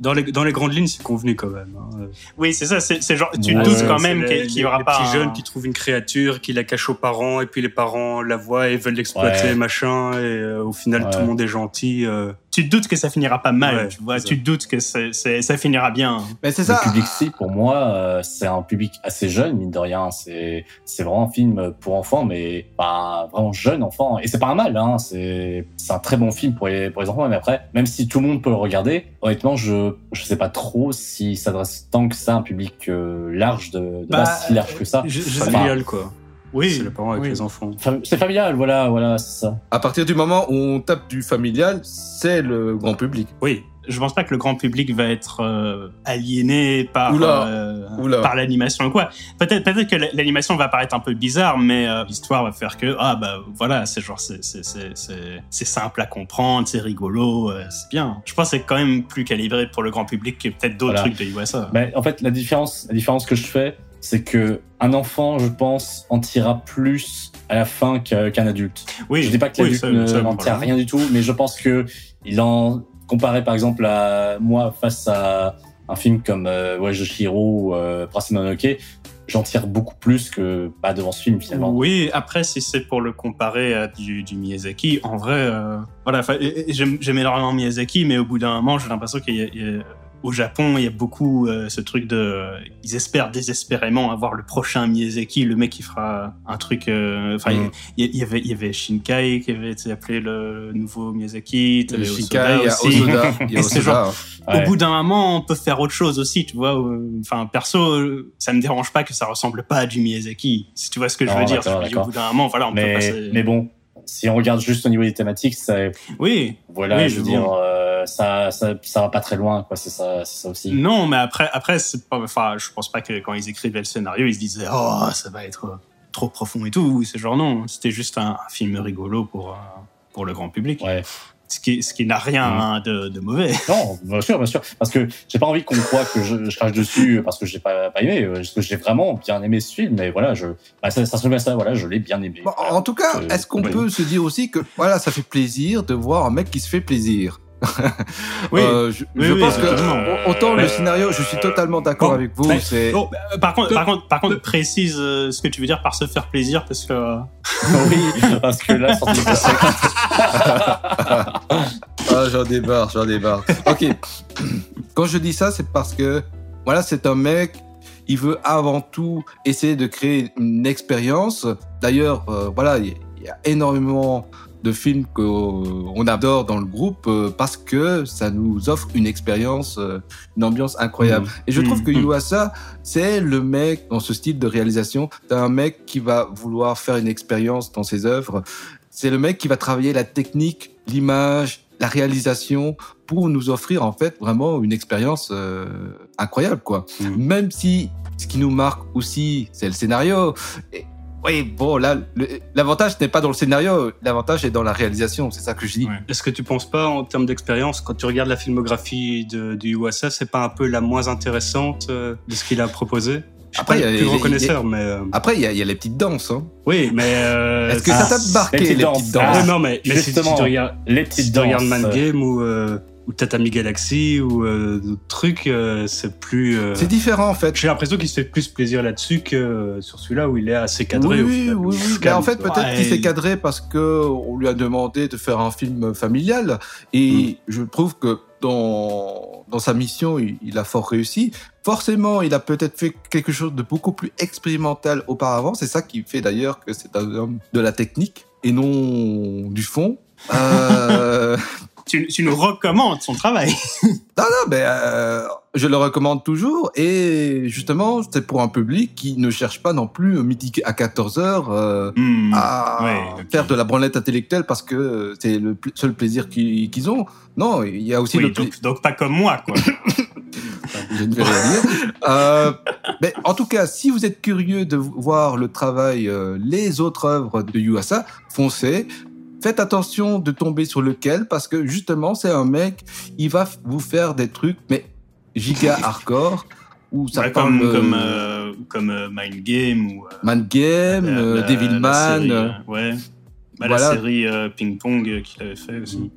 Dans les grandes lignes, c'est convenu quand même. Hein. Oui, c'est ça. C'est genre, tu doutes quand même qu'il y aura pas. Les petits jeunes qui trouvent une créature, qui la cachent aux parents, et puis les parents la voient et veulent l'exploiter, machin. Et au final, tout le monde est gentil. Tu te doutes que ça finira pas mal, tu vois. Tu te doutes que ça finira bien. Mais c'est ça. Le public C, pour moi, c'est un public assez jeune, mine de rien. C'est vraiment un film pour enfants, mais pas vraiment jeunes enfants. Et c'est pas un mal, hein. C'est un très bon film pour les enfants. Mais après, même si tout le monde peut le regarder, honnêtement, je sais pas trop s'il s'adresse tant que ça à un public large, si large que ça. C'est familial, quoi. Oui, c'est les parents avec les enfants. C'est familial, voilà, c'est ça. À partir du moment où on tape du familial, c'est le grand public. Oui, je pense pas que le grand public va être aliéné par l'animation ou quoi. Peut-être que l'animation va paraître un peu bizarre, mais l'histoire va faire que c'est simple à comprendre, c'est rigolo, c'est bien. Je pense que c'est quand même plus calibré pour le grand public que peut-être d'autres trucs de Yuasa. Mais en fait, la différence que je fais, c'est que un enfant, je pense, en tirera plus à la fin qu'un adulte. Oui, je dis pas que l'adulte n'en tire rien du tout, mais je pense que comparé par exemple à moi face à un film comme Wajishiro ou Princesse Mononoke, j'en tire beaucoup plus que devant ce film finalement. Oui, après si c'est pour le comparer à du Miyazaki, en vrai, j'aime énormément Miyazaki, mais au bout d'un moment, j'ai l'impression qu'il y a au Japon, il y a beaucoup ce truc de... ils espèrent désespérément avoir le prochain Miyazaki, le mec qui fera un truc... Il y avait Shinkai qui avait été appelé le nouveau Miyazaki. Il y avait Shinkai, Osoda. Au bout d'un moment, on peut faire autre chose aussi, tu vois. Enfin, perso, ça ne me dérange pas que ça ne ressemble pas à du Miyazaki. Si tu vois ce que je veux dire. Au bout d'un moment, on peut passer... Mais bon... si on regarde juste au niveau des thématiques, ça, oui, voilà, oui, je veux dire, ça va pas très loin, quoi. C'est ça aussi. Non, mais après, c'est pas, enfin, je pense pas que quand ils écrivaient le scénario, ils se disaient, oh, ça va être trop profond et tout. C'est genre non, c'était juste un film rigolo pour le grand public. Ouais. Ce qui n'a rien de mauvais. Non, bien sûr. Parce que j'ai pas envie qu'on croie que je crache dessus parce que j'ai pas aimé. Parce que j'ai vraiment bien aimé ce film. Mais voilà, ça se met à ça. Voilà, je l'ai bien aimé. Bon, voilà. En tout cas, est-ce qu'on peut se dire aussi que voilà, ça fait plaisir de voir un mec qui se fait plaisir. Oui, je pense que autant le scénario, je suis totalement d'accord avec vous. Par contre, précise ce que tu veux dire par se faire plaisir, parce que oui, parce que là, sortie de j'en débarque. Ok, quand je dis ça, c'est parce que voilà, c'est un mec. Il veut avant tout essayer de créer une expérience. D'ailleurs, voilà, il y a énormément de films qu'on adore dans le groupe parce que ça nous offre une expérience, une ambiance incroyable. Et je trouve que Yuasa, c'est le mec dans ce style de réalisation. C'est un mec qui va vouloir faire une expérience dans ses œuvres. C'est le mec qui va travailler la technique, l'image, la réalisation pour nous offrir en fait vraiment une expérience incroyable, quoi. Même si ce qui nous marque aussi, c'est le scénario. Oui, bon, là, l'avantage n'est pas dans le scénario, l'avantage est dans la réalisation, c'est ça que je dis. Ouais. Est-ce que tu penses pas, en termes d'expérience, quand tu regardes la filmographie de Yuasa, c'est pas un peu la moins intéressante de ce qu'il a proposé? Je suis pas le plus reconnaisseur, mais... Après, il y a les petites danses, hein. Oui, mais... Est-ce que ça t'a marqué, les petites danses? Non, mais justement, si tu regardes, Man Game ou Tatami Galaxy ou d'autres trucs, c'est plus... C'est différent, en fait. J'ai l'impression qu'il se fait plus plaisir là-dessus que sur celui-là, où il est assez cadré. Oui. Mais en fait, peut-être qu'il s'est cadré parce qu'on lui a demandé de faire un film familial. Et je trouve que dans sa mission, il a fort réussi. Forcément, il a peut-être fait quelque chose de beaucoup plus expérimental auparavant. C'est ça qui fait d'ailleurs que c'est un homme de la technique et non du fond. Tu nous recommandes son travail. Non, mais je le recommande toujours. Et justement, c'est pour un public qui ne cherche pas non plus midi à 14h faire de la branlette intellectuelle parce que c'est le seul plaisir qu'ils ont. Non, il y a aussi donc pas comme moi, quoi. Je ne vais rien dire. Mais en tout cas, si vous êtes curieux de voir le travail, les autres œuvres de Yuasa, foncez. Faites attention de tomber sur lequel, parce que justement, c'est un mec, il va vous faire des trucs, mais giga hardcore, où ça parle... Comme Mind Game, ou... Mind Game, Devilman... La série Ping Pong qu'il avait fait aussi.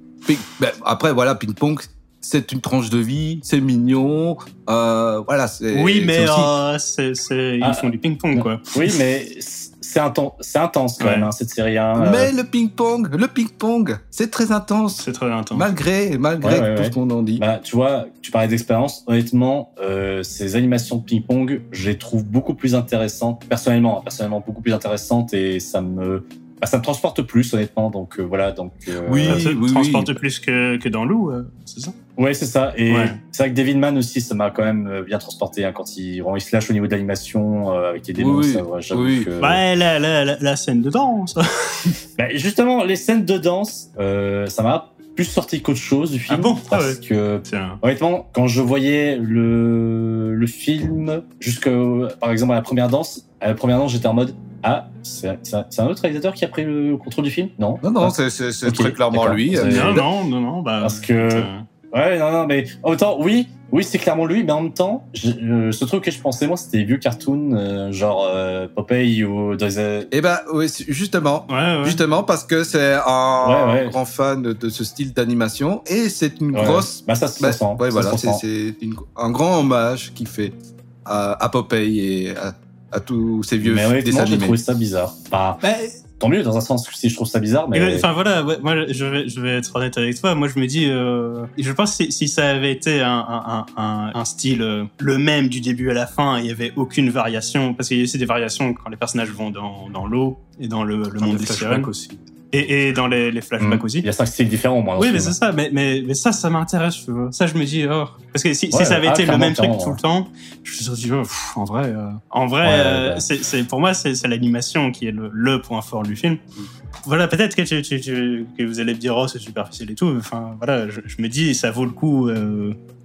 Après, voilà, Ping Pong, c'est une tranche de vie, c'est mignon, voilà, c'est... Oui, mais ils font du ping-pong, quoi. Oui, mais... C'est intense quand même, cette série. Mais le ping-pong, c'est très intense. Malgré tout ce qu'on en dit. Bah, tu vois, tu parlais d'expérience. Honnêtement, ces animations de ping-pong, je les trouve beaucoup plus intéressantes, personnellement beaucoup plus intéressantes, et ça me transporte plus, honnêtement. Donc voilà, transporte plus que dans Lou, c'est ça. Ouais, c'est ça. Et c'est vrai que Devilman aussi, ça m'a quand même bien transporté, hein, quand il se lâche au niveau de l'animation, avec les démons. La scène de danse. Justement, les scènes de danse, ça m'a plus sorti qu'autre chose du film. Ah bon? Parce que, honnêtement, quand je voyais le film, par exemple, à la première danse, j'étais en mode, c'est un autre réalisateur qui a pris le contrôle du film? Non, c'est okay, très clairement lui. Non. Parce que... mais autant, oui, c'est clairement lui, mais en même temps, ce truc que je pensais, moi, c'était les vieux cartoons, genre Popeye ou... oui, justement. Justement, parce que c'est un grand fan de ce style d'animation, et c'est une grosse... C'est un grand hommage qu'il fait à Popeye et à tous ces vieux dessins animés. J'ai trouvé ça bizarre. Tant mieux, dans un sens, si je trouve ça bizarre, mais... Enfin, voilà, moi, je vais être honnête avec toi. Moi, je me dis... je pense que si ça avait été un style le même du début à la fin, il n'y avait aucune variation, parce qu'il y a aussi des variations quand les personnages vont dans l'eau et dans le monde des sirènes aussi. Et dans les flashbacks aussi. Il y a 5 styles différents, moi. Oui, mais c'est ça. Mais ça, ça m'intéresse, tu vois. Ça, je me dis, oh. Parce que si ça avait été le même truc tout le temps, je me suis dit, oh, pff, en vrai, c'est, pour moi, c'est l'animation qui est le point fort du film. Voilà, peut-être que vous allez me dire, oh, c'est superficiel et tout. Enfin, voilà, je me dis, ça vaut le coup,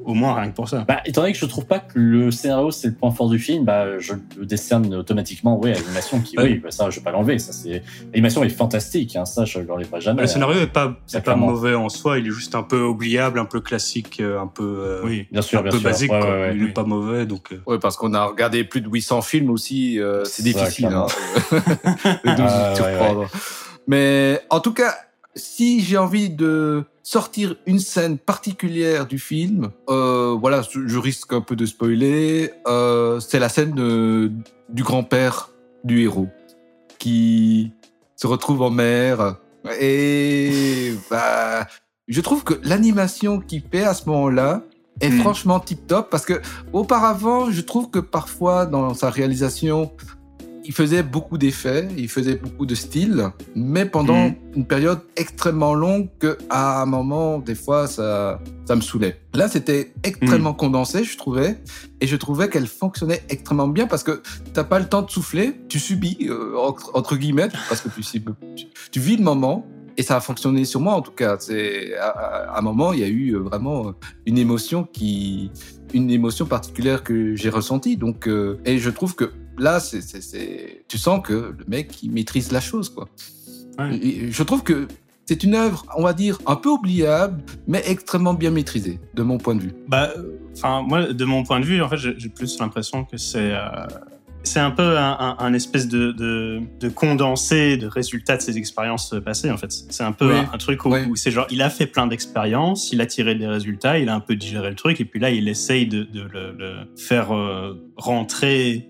au moins rien que pour ça. Bah, étant donné que je trouve pas que le scénario c'est le point fort du film, bah, je le décerne automatiquement, oui, à l'animation qui, oui, bah, ça, je vais pas l'enlever, ça c'est, l'animation est fantastique, hein, ça, je l'enlève pas jamais. Bah, le scénario est pas mauvais en soi, il est juste un peu oubliable, un peu classique, un peu, oui, bien sûr, basique, ouais, il est pas mauvais, donc. Ouais, parce qu'on a regardé plus de 800 films aussi, c'est difficile, hein, de nous surprendre. Ouais. Mais, en tout cas, si j'ai envie de sortir une scène particulière du film, voilà, je risque un peu de spoiler, c'est la scène du grand-père du héros qui se retrouve en mer. Et bah, je trouve que l'animation qu'il fait à ce moment-là est franchement tip-top, parce que auparavant, je trouve que parfois, dans sa réalisation, il faisait beaucoup d'effets, il faisait beaucoup de styles, mais pendant une période extrêmement longue, qu'à un moment, des fois, ça me saoulait. Là, c'était extrêmement condensé, je trouvais, et je trouvais qu'elle fonctionnait extrêmement bien, parce que t'as pas le temps de souffler, tu subis, entre guillemets, parce que tu vis le moment. Et ça a fonctionné sur moi, en tout cas. C'est, à un moment, il y a eu vraiment une émotion particulière que j'ai ressentie. Donc, et je trouve que là, tu sens que le mec, il maîtrise la chose, quoi. Ouais. Et je trouve que c'est une œuvre, on va dire, un peu oubliable, mais extrêmement bien maîtrisée, de mon point de vue. Bah, enfin, moi, de mon point de vue, en fait, j'ai plus l'impression que c'est un peu un espèce de condensé de résultats de ses expériences passées, en fait. C'est un peu un truc où c'est genre, il a fait plein d'expériences, il a tiré des résultats, il a un peu digéré le truc, et puis là, il essaye de le faire rentrer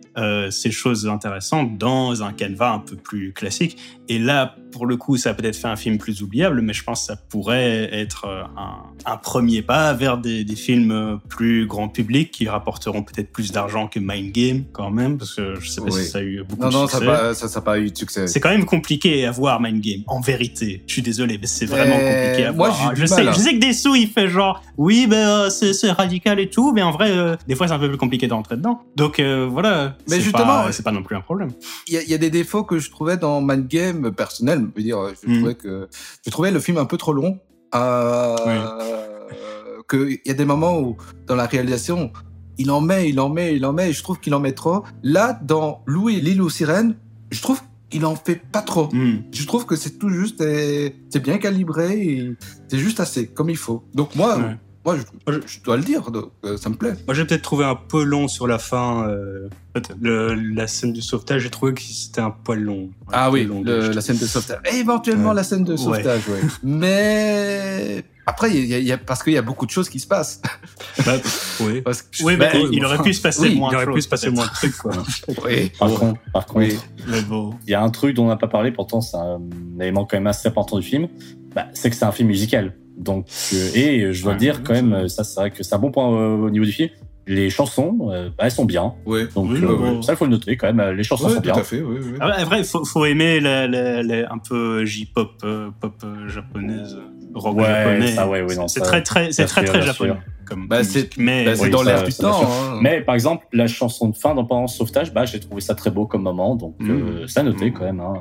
ces choses intéressantes dans un canevas un peu plus classique. Et là, pour le coup, ça a peut-être fait un film plus oubliable, mais je pense que ça pourrait être un premier pas vers des films plus grand public qui rapporteront peut-être plus d'argent que Mind Game, quand même, parce que je ne sais pas si ça a eu beaucoup de succès. Non, ça n'a pas eu de succès. C'est quand même compliqué à voir, Mind Game, en vérité. Je suis désolé, mais c'est vraiment compliqué à voir. Je sais que Dessous, il fait genre, oui, c'est radical et tout, mais en vrai, des fois, c'est un peu plus compliqué d'entrer dedans. Donc, voilà, mais c'est pas non plus un problème. Il y a des défauts que je trouvais dans Mind Game, personnel, je veux dire, je trouvais le film un peu trop long. Il y a des moments où, dans la réalisation, il en met, et je trouve qu'il en met trop. Là, dans Lou et l'île aux sirènes, je trouve qu'il en fait pas trop. Je trouve que c'est tout juste, et c'est bien calibré, et c'est juste assez, comme il faut. Donc moi, je dois le dire, donc, ça me plaît. Moi, j'ai peut-être trouvé un peu long sur la fin. La scène du sauvetage, j'ai trouvé que c'était un poil long. La scène de sauvetage. Et éventuellement, la scène de sauvetage, oui. Ouais. Mais après, parce qu'il y a beaucoup de choses qui se passent. Bah, oui, il aurait pu se passer moins de trucs. Oui, par contre, il y a un truc dont on n'a pas parlé, pourtant, c'est un élément quand même assez important du film, c'est que c'est un film musical. Donc, et je dois dire quand même, ça, c'est vrai que c'est un bon point au niveau du film. Les chansons, elles sont bien. Ouais. Donc, ça, il faut le noter quand même. Les chansons sont bien. Tout à fait, oui. Ah, vrai, faut aimer un peu J-pop, pop japonaise, rock japonais. C'est très japonais. Comme musique, c'est dans l'air du temps. Hein. Mais par exemple, la chanson de fin dans Pendant Sauvetage, j'ai trouvé ça très beau comme moment. Donc, ça noté quand même. Hein.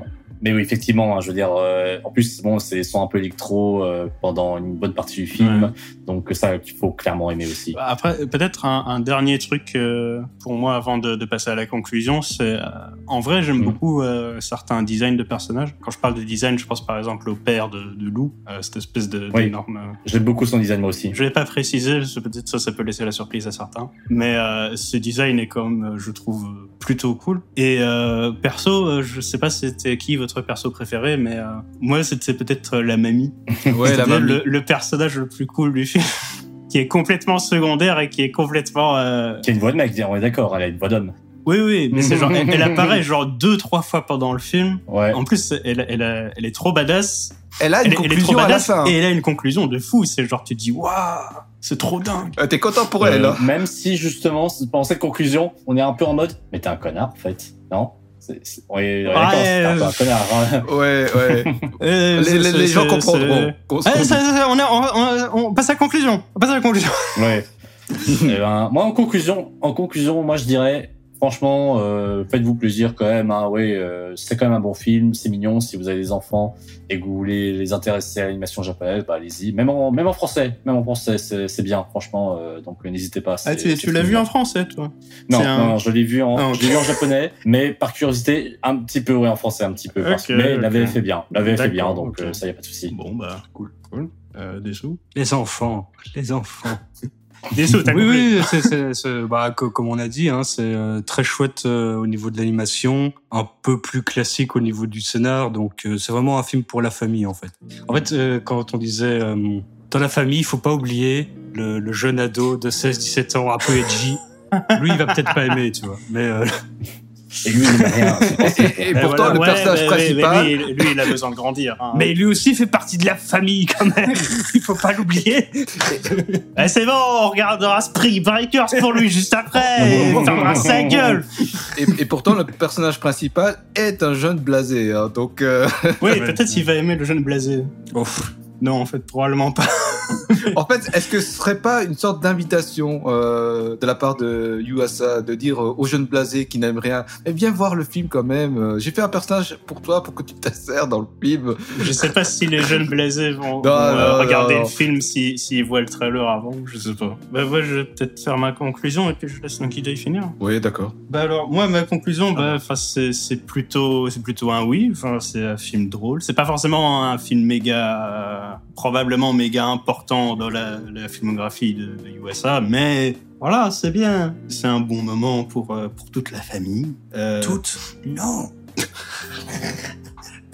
Mais oui, effectivement, je veux dire, en plus, c'est son un peu électro pendant une bonne partie du film, donc ça, il faut clairement aimer aussi. Après, peut-être un dernier truc pour moi avant de passer à la conclusion, c'est en vrai, j'aime beaucoup certains designs de personnages. Quand je parle de design, je pense par exemple au père de Lou, cette espèce d'énorme... J'aime beaucoup son design, moi aussi. Je ne l'ai pas précisé, peut-être ça peut laisser la surprise à certains, mais ce design est quand même, je trouve, plutôt cool. Et perso, je ne sais pas c'était qui votre perso préféré, mais moi c'était peut-être la mamie. Ouais, la mamie. Le personnage le plus cool du film, qui est complètement secondaire et qui est complètement... Qui a une voix de mec, on est d'accord, elle a une voix d'homme. Oui, mais c'est genre, elle apparaît genre 2-3 fois pendant le film. Ouais. En plus, elle est trop badass. Elle a une conclusion à la fin. Et elle a une conclusion de fou. C'est genre, tu te dis, waouh, c'est trop dingue. T'es content pour elle, là. Même si, justement, pendant cette conclusion, on est un peu en mode, mais t'es un connard, en fait, non ? Les gens comprendront. On passe à la conclusion. Ouais. Moi, en conclusion, moi je dirais, franchement, faites-vous plaisir quand même. Hein, ouais, c'est quand même un bon film, c'est mignon. Si vous avez des enfants et que vous voulez les intéresser à l'animation japonaise, bah allez-y. Même en français, c'est bien, franchement. Donc n'hésitez pas. Ah, tu l'as vu en français, toi ? Non, je l'ai vu en japonais, mais par curiosité, un petit peu, ouais, en français, un petit peu. Okay, mais la VF est bien, donc okay. Ça y a pas de souci. Bon bah cool. Des sous ? Les enfants. Des sous, t'as compris. Oui, comme on a dit, hein, c'est très chouette au niveau de l'animation, un peu plus classique au niveau du scénar, donc c'est vraiment un film pour la famille, en fait. En fait, quand on disait dans la famille, il faut pas oublier le jeune ado de 16-17 ans, un peu edgy. Lui, il va peut-être pas aimer, tu vois, mais... Et lui, il n'a rien. Et pourtant, voilà, le personnage principal... Lui, il a besoin de grandir. Hein. Mais lui aussi fait partie de la famille, quand même. Il ne faut pas l'oublier. C'est bon, on regardera Spring Breakers pour lui juste après. Il fermera sa gueule. Et pourtant, le personnage principal est un jeune blasé. Hein, donc Oui, peut-être qu'il va aimer le jeune blasé. Ouf. Non, en fait, probablement pas. En fait, est-ce que ce serait pas une sorte d'invitation de la part de Yuasa de dire aux jeunes blasés qui n'aiment rien, mais viens voir le film quand même. J'ai fait un personnage pour toi pour que tu t'insères dans le film. Je sais pas si les jeunes blasés vont regarder le film s'ils voient le trailer avant. Je sais pas. Bah moi, je vais peut-être faire ma conclusion et puis je laisse Nokidai finir. Oui, d'accord. Bah alors moi, ma conclusion, c'est plutôt un oui. Enfin, c'est un film drôle. C'est pas forcément un film probablement méga important dans la filmographie de Yuasa, mais voilà, c'est bien. C'est un bon moment pour toute la famille. Toute ? Non.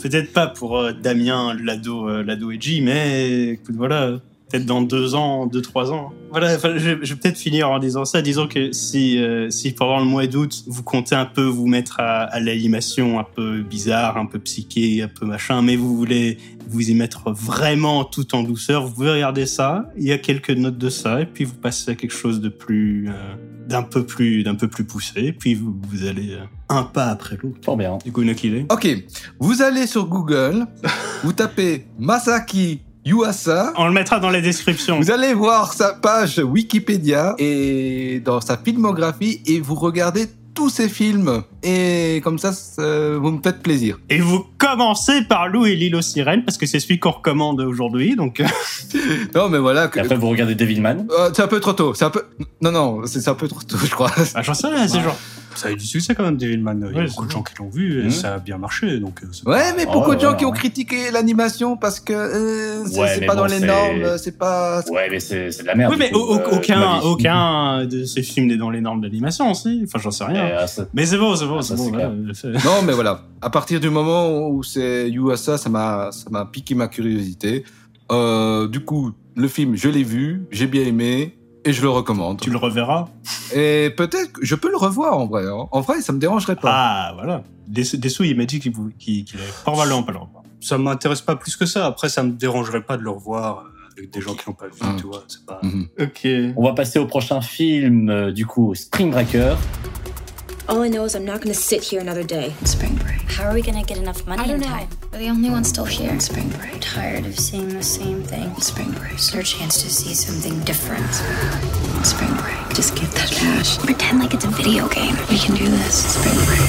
Peut-être pas pour Damien, l'ado edgy, mais écoute, voilà, peut-être dans 2 ans, 2-3 ans. Voilà, je vais peut-être finir en disant ça, disons que si pendant le mois d'août, vous comptez un peu vous mettre à l'animation un peu bizarre, un peu psyché, un peu machin, mais vous voulez vous y mettre vraiment tout en douceur, vous pouvez regarder ça, il y a quelques notes de ça, et puis vous passez à quelque chose de plus... d'un peu plus poussé, puis vous allez un pas après l'autre. Fort bien. Du coup, Nokidai. Ok, vous allez sur Google, vous tapez Masaaki Yuasa. On le mettra dans la description. Vous allez voir sa page Wikipédia et dans sa filmographie et vous regardez tous ses films. Et comme ça, vous me faites plaisir. Et vous commencez par Lou et l'île aux sirènes parce que c'est celui qu'on recommande aujourd'hui. Donc non, mais voilà. Et après, vous regardez Devilman. C'est un peu trop tôt. Non, c'est un peu trop tôt, je crois. Ah, j'en sais rien, c'est genre... Ça a eu du succès quand même, Devilman. Il y a beaucoup de gens qui l'ont vu et ça a bien marché. Donc mais beaucoup de gens qui ont critiqué l'animation parce que c'est pas dans les normes, c'est pas... Ouais, mais c'est de la merde. Oui, mais aucun de ces films n'est dans les normes d'animation aussi. Enfin, j'en sais rien. Mais c'est bon. Non, mais voilà. À partir du moment où c'est Yuasa, ça m'a piqué ma curiosité. Du coup, le film, je l'ai vu, j'ai bien aimé. Et je le recommande. Tu le reverras. Et peut-être que je peux le revoir en vrai. En vrai, ça me dérangerait pas. Ah, voilà. Dessous, il m'a dit qu'il avait probablement pas le revoir. Ça m'intéresse pas plus que ça. Après, ça me dérangerait pas de le revoir avec des gens qui l'ont pas vu, tu vois. C'est pas... Ok. On va passer au prochain film, du coup, Spring Breaker. All I know is I'm not going to sit here another day. It's spring break. How are we going to get enough money in time? We're the only ones still here. It's spring break. Tired of seeing the same thing. It's spring break. It's our chance to see something different. It's spring break. Just give that cash. Pretend like it's a video game. We can do this. It's spring break.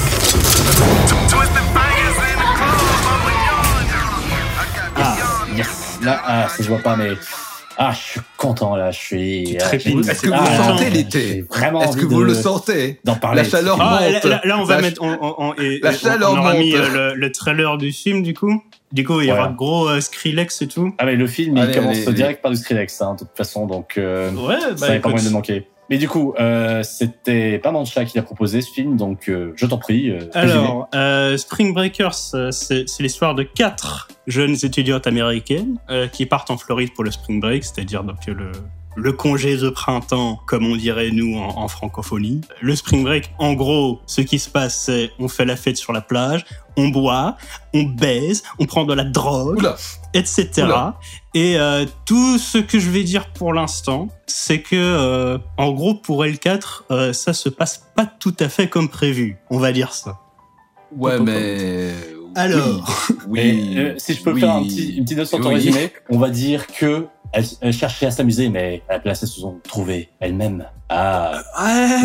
Ah, yes. Là, ça se voit pas, mais... Ah, je suis content, là, je suis... Est-ce que vous le sentez, l'été ? Est-ce que vous le sentez ? La chaleur monte. Là, on va mettre... La chaleur monte. On aura mis le trailer du film, du coup. Du coup, il y aura gros Skrillex et tout. Ah, mais le film, il commence direct par du Skrillex, hein, de toute façon, donc... ça n'est pas moyen de manquer. Mais du coup, c'était pas Mancha qui l'a proposé, ce film, donc je t'en prie. Alors, Spring Breakers, c'est l'histoire de 4 jeunes étudiantes américaines qui partent en Floride pour le Spring Break, c'est-à-dire donc le congé de printemps, comme on dirait nous en francophonie. Le Spring Break, en gros, ce qui se passe, c'est on fait la fête sur la plage, on boit, on baise, on prend de la drogue, Oula. Etc. Oula. Et tout ce que je vais dire pour l'instant, c'est que, en gros, pour L4, ça se passe pas tout à fait comme prévu. On va dire ça. Ouais, mais... Alors, oui, si je peux faire une petite note sur ton résumé, on va dire que elles cherchaient à s'amuser, mais à la place, elles se sont trouvées elles-mêmes. Est-ce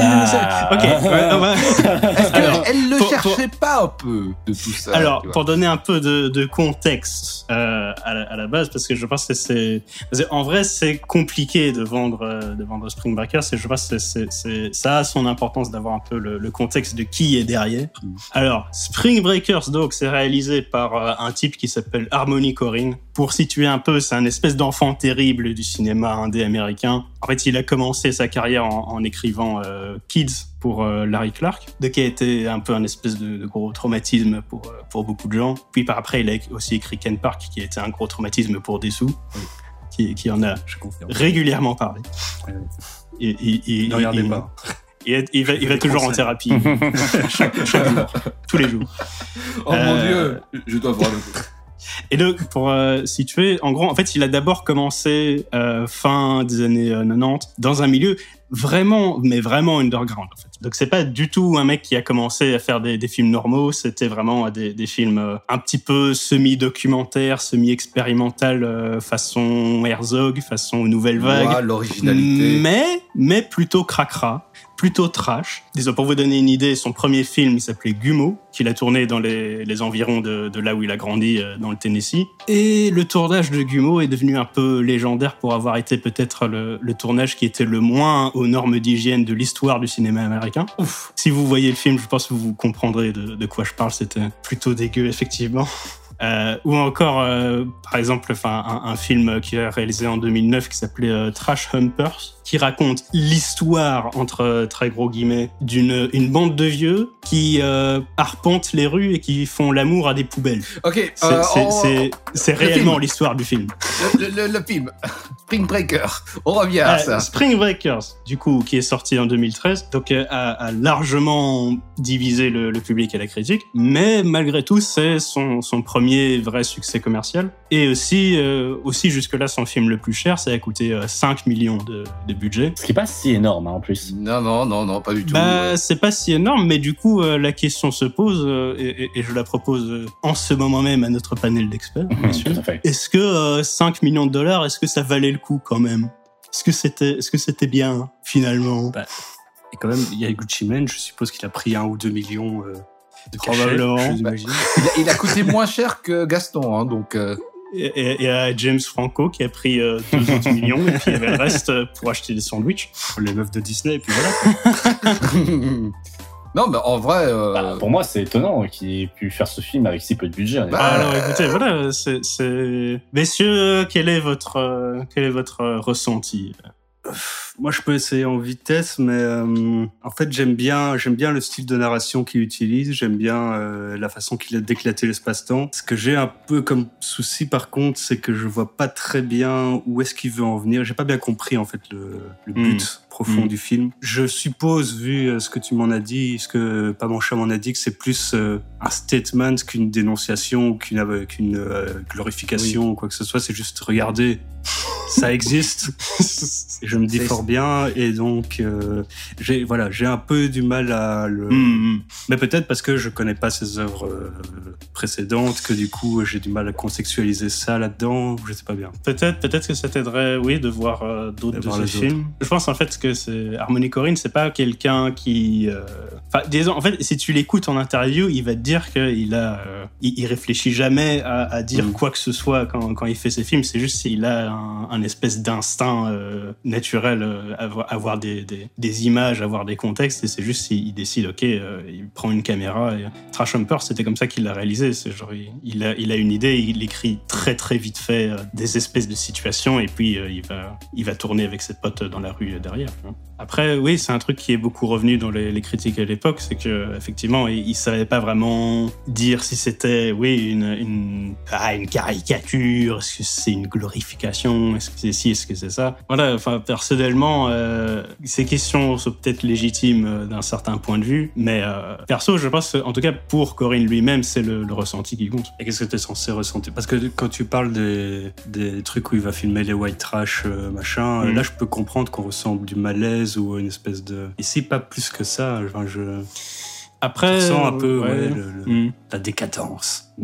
qu'elles ne cherchaient pas un peu de tout ça? Alors, pour donner un peu de contexte à la base, parce que je pense que c'est... En vrai, c'est compliqué de vendre Spring Breakers, et je pense que ça a son importance d'avoir un peu le contexte de qui est derrière. Alors, Spring Breakers, donc, c'est réalisé par un type qui s'appelle Harmony Korine. Pour situer un peu, c'est un espèce d'enfant terrible du cinéma indé américain. En fait, il a commencé sa carrière en écrivant Kids pour Larry Clark, qui a été un peu un espèce de gros traumatisme pour beaucoup de gens. Puis par après, il a aussi écrit Ken Park, qui a été un gros traumatisme pour Dessous, qui en a régulièrement parlé. Ne regardez pas. Il va toujours en thérapie, chaque jour, tous les jours. Oh mon Dieu, je dois voir le coup. Et donc, pour situer, en gros, en fait, il a d'abord commencé fin des années 90 dans un milieu vraiment underground, en fait. Donc, c'est pas du tout un mec qui a commencé à faire des films normaux, c'était vraiment des films un petit peu semi-documentaires, semi-expérimental, façon Herzog, façon Nouvelle Vague. Ouah, l'originalité. Mais plutôt cracra, plutôt trash. Disons, pour vous donner une idée, son premier film, il s'appelait Gummo, qu'il a tourné dans les environs de là où il a grandi, dans le Tennessee. Et le tournage de Gummo est devenu un peu légendaire pour avoir été peut-être le tournage qui était le moins aux normes d'hygiène de l'histoire du cinéma américain. Ouf. Si vous voyez le film, je pense que vous comprendrez de quoi je parle. C'était plutôt dégueu, effectivement. Ou encore, par exemple, un film qu'il a réalisé en 2009 qui s'appelait Trash Humpers, qui raconte l'histoire, entre très gros guillemets, d'une bande de vieux qui arpentent les rues et qui font l'amour à des poubelles. Ok, c'est réellement l'histoire du film. Le film Spring Breakers, on revient à ça. Spring Breakers, du coup, qui est sorti en 2013, donc a largement divisé le public et la critique, mais malgré tout, c'est son premier vrai succès commercial. Et aussi jusque-là, son film le plus cher, ça a coûté 5 millions de budget. Ce qui n'est pas si énorme, hein, en plus. Non, pas du tout. C'est pas si énorme, mais du coup, la question se pose, et je la propose en ce moment même à notre panel d'experts, bien sûr. Est-ce que 5 millions de dollars, est-ce que ça valait le coup quand même ? Est-ce que c'était bien, finalement ? Et quand même, il y a Gucci Mane, je suppose qu'il a pris 1 ou 2 millions de probablement. Il a coûté moins cher que Gaston, hein, donc... Et à James Franco qui a pris 2 autres millions et puis il y avait le reste pour acheter des sandwichs pour les meufs de Disney et puis voilà. Non mais en vrai pour moi c'est étonnant qu'il ait pu faire ce film avec si peu de budget. Alors écoutez, voilà, c'est... Messieurs, quel est votre ressenti? Moi, je peux essayer en vitesse, mais en fait, j'aime bien le style de narration qu'il utilise. J'aime bien la façon qu'il a d'éclater l'espace-temps. Ce que j'ai un peu comme souci, par contre, c'est que je vois pas très bien où est-ce qu'il veut en venir. J'ai pas bien compris en fait le but profond du film. Je suppose, vu ce que tu m'en as dit, ce que Pamancha m'en a dit, que c'est plus un statement qu'une dénonciation ou qu'une glorification ou quoi que ce soit. C'est juste regarder. Ça existe. Je me dis fort bien, et donc j'ai un peu du mal à le. Mais peut-être parce que je connais pas ses œuvres précédentes, que du coup j'ai du mal à contextualiser ça là-dedans. Je sais pas bien. Peut-être que ça t'aiderait, oui, de voir d'autres de ses films. Je pense en fait que c'est Harmony Korine, c'est pas quelqu'un qui. Enfin, disons, en fait, si tu l'écoutes en interview, il va te dire qu'il a, il réfléchit jamais à dire quoi que ce soit quand il fait ses films. C'est juste s'il a un espèce d'instinct naturel, avoir des images, avoir des contextes, et c'est juste il décide, il prend une caméra. Et... Trash Humpers, c'était comme ça qu'il l'a réalisé. C'est genre, il a une idée, il écrit très très vite fait des espèces de situations, et puis il va tourner avec ses potes dans la rue derrière. Après, oui, c'est un truc qui est beaucoup revenu dans les critiques à l'époque, c'est que effectivement, il savait pas vraiment dire si c'était, oui, une caricature, est-ce que c'est une glorification, est-ce que c'est ci, est-ce que c'est ça. Voilà, enfin, personnellement, ces questions sont peut-être légitimes d'un certain point de vue, mais perso, je pense, en tout cas pour Korine lui-même, c'est le ressenti qui compte. Et qu'est-ce que t'es censé ressentir ? Parce que quand tu parles des trucs où il va filmer les white trash, machin, là, je peux comprendre qu'on ressent du malaise ou une espèce de... Ici, pas plus que ça, enfin, je... Après, tu ressens un peu la décadence.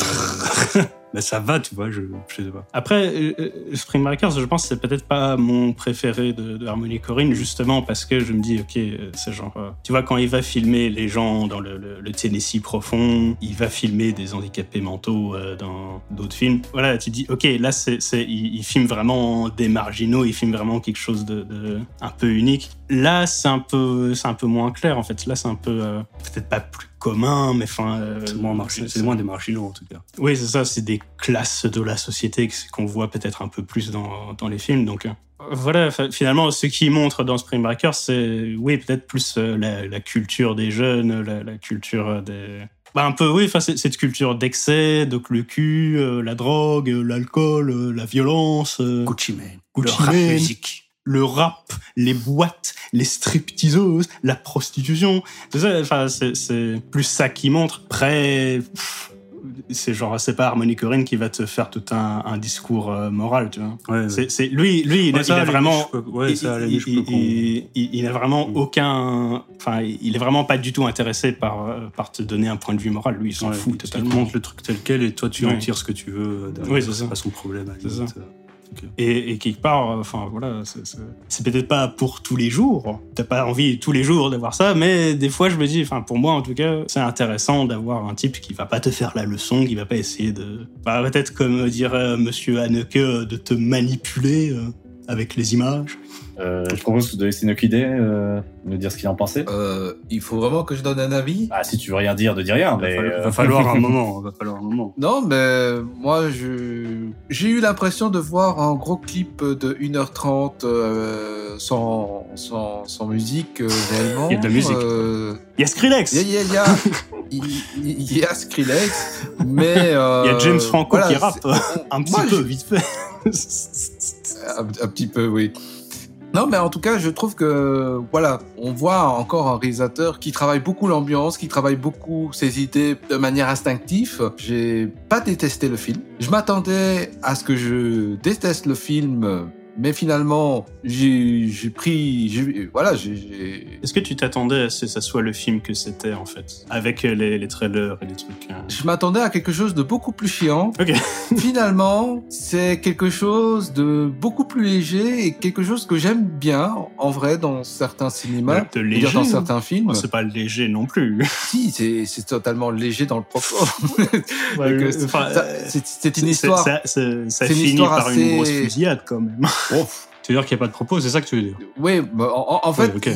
Mais ça va, tu vois, je sais pas. Après, Spring Breakers, je pense que c'est peut-être pas mon préféré de Harmony Korine, justement parce que je me dis, ok, c'est genre... tu vois, quand il va filmer les gens dans le Tennessee profond, il va filmer des handicapés mentaux dans d'autres films. Voilà, tu dis, ok, là, il filme vraiment des marginaux, il filme vraiment quelque chose de un peu unique. Là, c'est un peu moins clair, en fait. Là, c'est un peu... peut-être pas plus commun, mais enfin... c'est moins des marginaux, en tout cas. Oui, c'est ça, c'est des classes de la société qu'on voit peut-être un peu plus dans les films, donc... Voilà, finalement, ce qu'ils montrent dans Spring Breakers, c'est, oui, peut-être plus la culture des jeunes, la culture des... Bah, un peu, oui, enfin, cette culture d'excès, donc le cul, la drogue, l'alcool, la violence... Gucci Mane. Gucci Mane. La musique. Le rap, les boîtes, les stripteaseuses, la prostitution. C'est plus ça qui montre. Après, c'est pas Harmony Korine qui va te faire tout un discours moral, tu vois. Ouais, c'est lui, il a vraiment aucun. Enfin, il est vraiment pas du tout intéressé par te donner un point de vue moral. Lui, il s'en fout totalement. Il te montre le truc tel quel et toi, tu en tires ce que tu veux. C'est pas son problème. Okay. Et quelque part, voilà, c'est peut-être pas pour tous les jours. T'as pas envie tous les jours d'avoir ça, mais des fois, je me dis, enfin, pour moi en tout cas, c'est intéressant d'avoir un type qui va pas te faire la leçon, qui va pas essayer de, peut-être comme dirait Monsieur Haneke, de te manipuler avec les images. Je propose de laisser Nock idée, nous dire ce qu'il en pensait. Il faut vraiment que je donne un avis. Ah, si tu veux rien dire, ne dis rien. Mais va falloir un moment. Non, mais moi, j'ai eu l'impression de voir un gros clip de 1h30 sans musique, réellement. Il y a de la musique. Il y a Skrillex. Il y a Skrillex, mais... il y a James Franco qui rappe un petit peu, vite fait. Un petit peu, oui. Non, mais en tout cas, je trouve que, voilà, on voit encore un réalisateur qui travaille beaucoup l'ambiance, qui travaille beaucoup ses idées de manière instinctive. J'ai pas détesté le film. Je m'attendais à ce que je déteste le film, mais finalement, j'ai... Est-ce que tu t'attendais à ce que ça soit le film que c'était, en fait, avec les trailers et les trucs ? Je m'attendais à quelque chose de beaucoup plus chiant. Okay. Finalement, c'est quelque chose de beaucoup plus léger et quelque chose que j'aime bien, en vrai, dans certains cinémas, léger, dans certains films. C'est pas léger non plus. Si, c'est totalement léger dans le propos. C'est une histoire... Ça finit par une grosse fusillade, quand même. Tu veux dire qu'il n'y a pas de propos, c'est ça que tu veux dire? Oui, bah en fait, okay.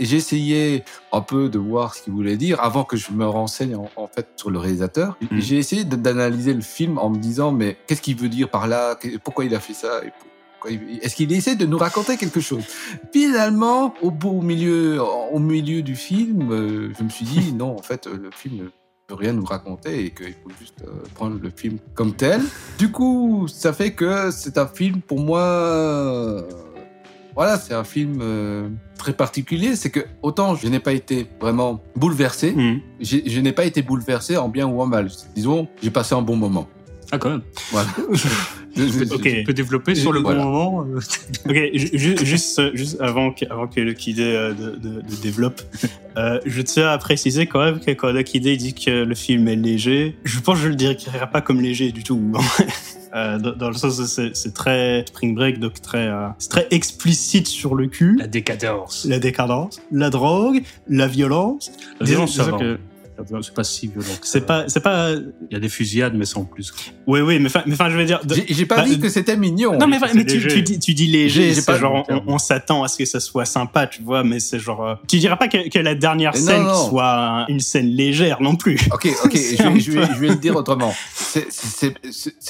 J'ai essayé un peu de voir ce qu'il voulait dire avant que je me renseigne en fait sur le réalisateur. J'ai essayé d'analyser le film en me disant, mais qu'est-ce qu'il veut dire par là? Pourquoi il a fait ça? Est-ce qu'il essaie de nous raconter quelque chose? Finalement, au milieu du film, je me suis dit, non, en fait, le film... peut rien nous raconter et qu'il faut juste prendre le film comme tel. Du coup, ça fait que c'est un film, pour moi... Voilà, c'est un film très particulier. C'est que, autant je n'ai pas été vraiment bouleversé, je n'ai pas été bouleversé en bien ou en mal. Disons, j'ai passé un bon moment. Ah, quand même. Voilà. Okay. Tu peux développer sur le bon moment. Ok, juste avant que le Kide développe, je tiens à préciser quand même que quand le Kide dit que le film est léger, je pense que je le décrirai pas comme léger du tout. Dans le sens où c'est très Spring Break, donc c'est très explicite sur le cul. La décadence, la drogue, la violence. C'est pas si violent. C'est pas. Il y a des fusillades, mais sans plus. Oui, mais je veux dire. J'ai pas dit que c'était mignon. Non, mais tu dis léger. C'est genre, on s'attend à ce que ça soit sympa, tu vois, mais c'est genre. Tu diras pas que la dernière scène soit une scène légère non plus. Ok, je vais le dire autrement. Ce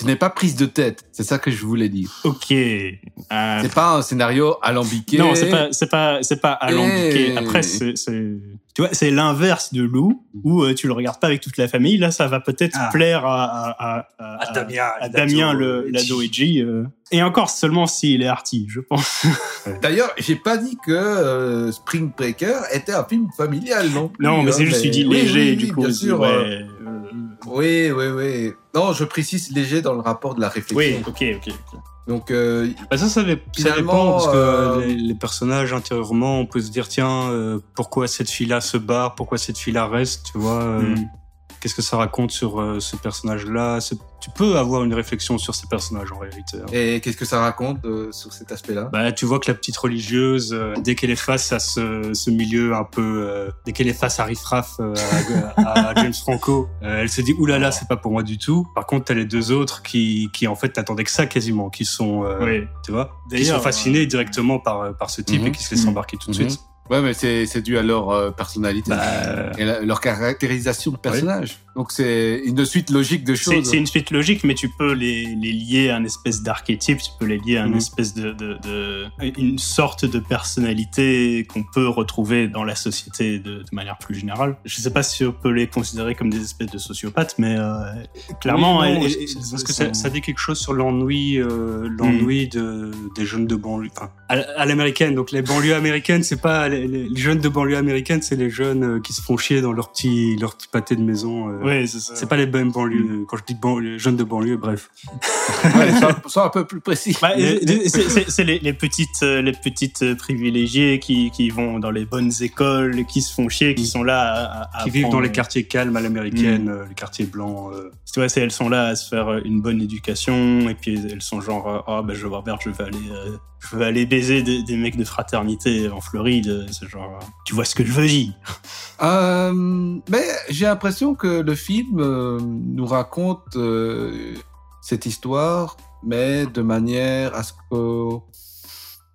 n'est pas prise de tête. C'est ça que je voulais dire. Ok. C'est pas un scénario alambiqué. Non, c'est pas alambiqué. Après, tu vois, c'est l'inverse de Lou, où tu le regardes pas avec toute la famille. Là, ça va peut-être plaire à Damien, l'ado Edgy. Et encore seulement s'il est arty, je pense. D'ailleurs, j'ai pas dit que Spring Breaker était un film familial, non plus. Non, mais c'est juste, tu dis léger, du coup. Bien sûr. Oui. Non, je précise léger dans le rapport de la réflexion. Oui, ok. Donc, ça dépend parce que les personnages intérieurement, on peut se dire tiens, pourquoi cette fille-là se barre, pourquoi cette fille-là reste, tu vois. Qu'est-ce que ça raconte sur ce personnage-là ? Tu peux avoir une réflexion sur ces personnages, en réalité. Hein. Et qu'est-ce que ça raconte sur cet aspect-là ? Bah, tu vois que la petite religieuse, dès qu'elle est face à ce milieu un peu... dès qu'elle est face à Riffraff, à James Franco, elle se dit « Oulala, c'est pas pour moi du tout ». Par contre, t'as les deux autres qui en fait, n'attendaient que ça quasiment, qui sont, tu vois, qui sont fascinés directement par ce type et qui se laissent embarquer tout de suite. Ouais, mais c'est dû à leur personnalité et leur caractérisation de personnage. Oui. Donc c'est une suite logique de choses. C'est une suite logique, mais tu peux les lier à une espèce d'archétype, tu peux les lier à une espèce de une sorte de personnalité qu'on peut retrouver dans la société de manière plus générale. Je sais pas si on peut les considérer comme des espèces de sociopathes, mais clairement, parce que ça dit quelque chose sur l'ennui des jeunes de banlieue, enfin, à l'américaine. Donc les banlieues américaines, c'est pas les jeunes de banlieue américaine, c'est les jeunes qui se font chier dans leur petit pâté de maison. Oui, c'est ça. C'est pas les mêmes banlieues. Quand je dis jeunes de banlieue, bref. Sois un peu plus précis. Bah, c'est les petites privilégiées qui vont dans les bonnes écoles, qui se font chier, qui sont là à vivent dans les quartiers calmes à l'américaine, les quartiers blancs. Tu vois, elles sont là à se faire une bonne éducation, et puis elles sont genre « Ah, ben, je vais voir, je vais aller baiser des mecs de fraternité en Floride. » C'est genre « Tu vois ce que je veux dire ?» Mais j'ai l'impression que le film nous raconte cette histoire, mais de manière à ce que...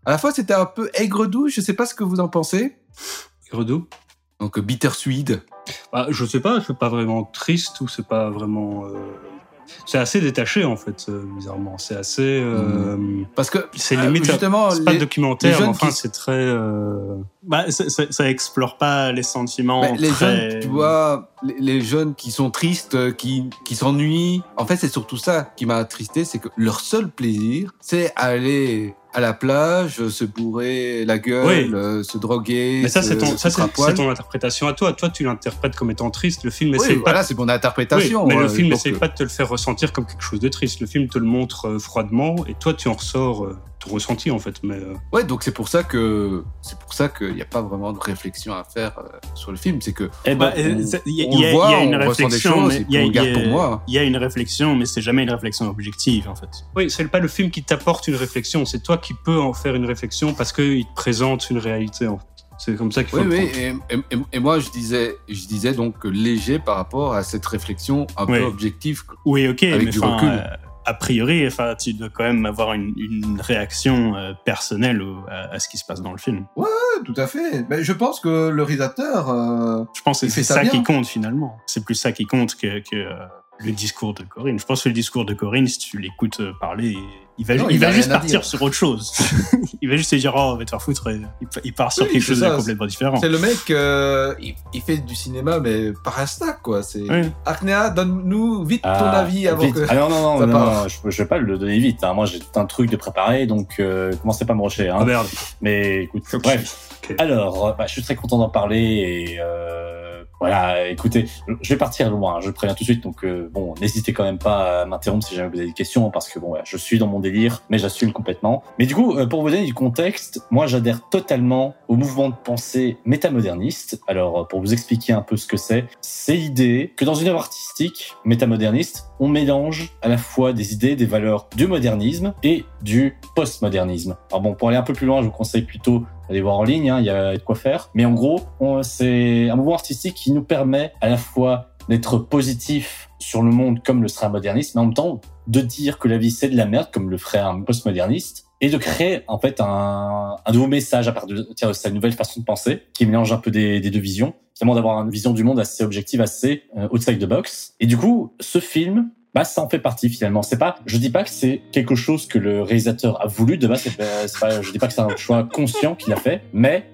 À la fois, c'était un peu aigre-doux. Je ne sais pas ce que vous en pensez. Aigre-doux ? Donc, bittersweed. Bah, je ne sais pas. C'est pas vraiment triste ou c'est pas vraiment... C'est assez détaché, en fait, bizarrement. C'est assez... Parce que, c'est limite... Justement, c'est pas documentaire, enfin, c'est très... Bah, ça explore pas les sentiments. Bah, jeunes, tu vois, les jeunes qui sont tristes, qui s'ennuient... En fait, c'est surtout ça qui m'a attristé, c'est que leur seul plaisir, c'est aller... à la plage, se bourrer la gueule, se droguer. Mais ça, c'est ton interprétation à toi. Toi, tu l'interprètes comme étant triste. Le film essaie pas. Voilà, c'est mon interprétation. Mais le film n'essaie pas de te le faire ressentir comme quelque chose de triste. Le film te le montre froidement, et toi, tu en ressors ton ressenti, en fait. Mais ouais, donc c'est pour ça qu'il n'y a pas vraiment de réflexion à faire sur le film. C'est que il y a une réflexion, mais c'est jamais une réflexion objective, en fait. Oui, c'est pas le film qui t'apporte une réflexion. C'est toi qui peux en faire une réflexion parce qu'il te présente une réalité, en fait. C'est comme ça qu'il faut le prendre. Et moi, je disais donc léger par rapport à cette réflexion un peu objective. Oui, ok, avec du recul. A priori, enfin, tu dois quand même avoir une réaction personnelle à ce qui se passe dans le film. Ouais, tout à fait. Mais je pense que le réalisateur, je pense que c'est ça qui compte finalement. C'est plus ça qui compte que le discours de Korine. Je pense que le discours de Korine, si tu l'écoutes parler, il va juste partir sur autre chose. Il va juste se dire « Oh, on va te faire foutre ». Il part sur quelque chose de complètement différent. C'est le mec, il fait du cinéma, mais par Insta, quoi. Aknea, donne-nous vite ton avis avant vite. Ah non, je vais pas le donner vite. Hein. Moi, j'ai tout un truc de préparé, donc commencez pas à me rusher. Hein. Ah merde. Mais écoute, bref. Okay. Alors, je suis très content d'en parler et... Voilà, écoutez, je vais partir loin, je préviens tout de suite, donc bon, n'hésitez quand même pas à m'interrompre si jamais vous avez des questions, parce que bon, voilà, je suis dans mon délire, mais j'assume complètement. Mais du coup, pour vous donner du contexte, moi j'adhère totalement au mouvement de pensée métamoderniste. Alors, pour vous expliquer un peu ce que c'est l'idée que dans une œuvre artistique métamoderniste, on mélange à la fois des idées, des valeurs du modernisme et du postmodernisme. Alors bon, pour aller un peu plus loin, je vous conseille plutôt d'aller voir en ligne, hein, y a de quoi faire. Mais en gros, c'est un mouvement artistique qui nous permet à la fois d'être positif sur le monde comme le sera un moderniste, mais en même temps de dire que la vie c'est de la merde comme le ferait un postmoderniste, et de créer en fait un nouveau message à partir de sa nouvelle façon de penser qui mélange un peu des deux visions, finalement d'avoir une vision du monde assez objective, assez outside the box. Et du coup, ce film, bah ça en fait partie finalement. C'est pas, je dis pas que c'est quelque chose que le réalisateur a voulu de base. C'est pas, je dis pas que c'est un choix conscient qu'il a fait, mais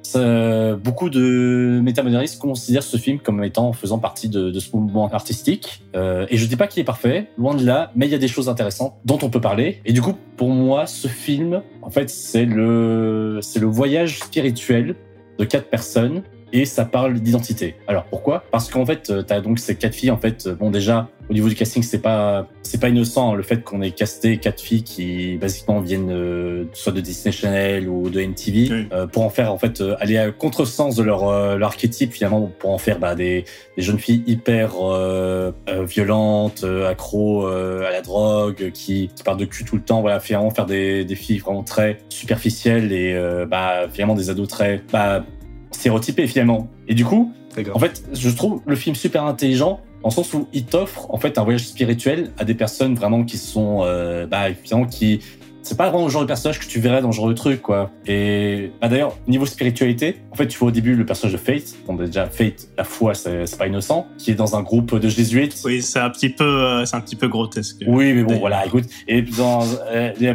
beaucoup de métamodernistes considèrent ce film comme étant faisant partie de ce mouvement artistique. Et je dis pas qu'il est parfait, loin de là, mais il y a des choses intéressantes dont on peut parler. Et du coup, pour moi, ce film, en fait, c'est le voyage spirituel de 4 personnes et ça parle d'identité. Alors pourquoi ? Parce qu'en fait, t'as donc ces quatre filles. En fait, bon, déjà au niveau du casting, c'est pas innocent, hein, le fait qu'on ait casté quatre filles qui basiquement viennent soit de Disney Channel ou de MTV, oui, pour en faire en fait aller à contresens de leur archétype finalement, pour en faire des jeunes filles hyper violentes, accro à la drogue, qui parlent de cul tout le temps, voilà, finalement faire des filles vraiment très superficielles et finalement des ados très stéréotypés finalement. Et du coup, en fait, je trouve le film super intelligent en sens où il t'offre en fait un voyage spirituel à des personnes vraiment qui sont qui c'est pas vraiment le genre de personnage que tu verrais dans ce genre de truc, quoi. Et d'ailleurs, niveau spiritualité, en fait, tu vois au début le personnage de Faith. Bon, déjà Faith, la foi, c'est pas innocent, qui est dans un groupe de jésuites. Oui, c'est un petit peu grotesque. Oui, mais bon, d'ailleurs, voilà, écoute. Et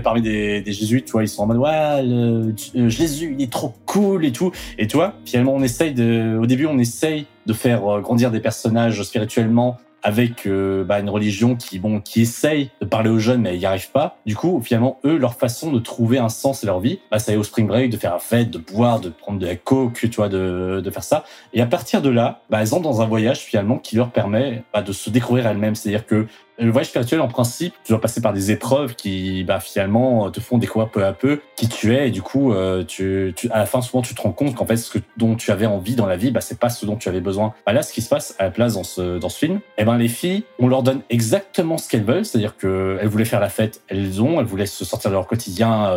parmi des jésuites, tu vois, ils sont en mode ouais, le Jésus, il est trop cool et tout. Et tu vois, finalement, on essaye de faire grandir des personnages spirituellement, avec une religion qui essaye de parler aux jeunes, mais ils n'y arrivent pas. Du coup, finalement, eux, leur façon de trouver un sens à leur vie, ça est au spring break, de faire la fête, de boire, de prendre de la coke, tu vois, de faire ça. Et à partir de là, elles entrent dans un voyage, finalement, qui leur permet de se découvrir elles-mêmes. C'est-à-dire que le voyage spirituel, en principe, tu dois passer par des épreuves qui, finalement, te font découvrir peu à peu qui tu es. Et du coup, tu à la fin, souvent, tu te rends compte qu'en fait, ce dont tu avais envie dans la vie, c'est pas ce dont tu avais besoin. Là, ce qui se passe à la place dans ce film, les filles, on leur donne exactement ce qu'elles veulent. C'est-à-dire qu'elles voulaient faire la fête, elles voulaient se sortir de leur quotidien,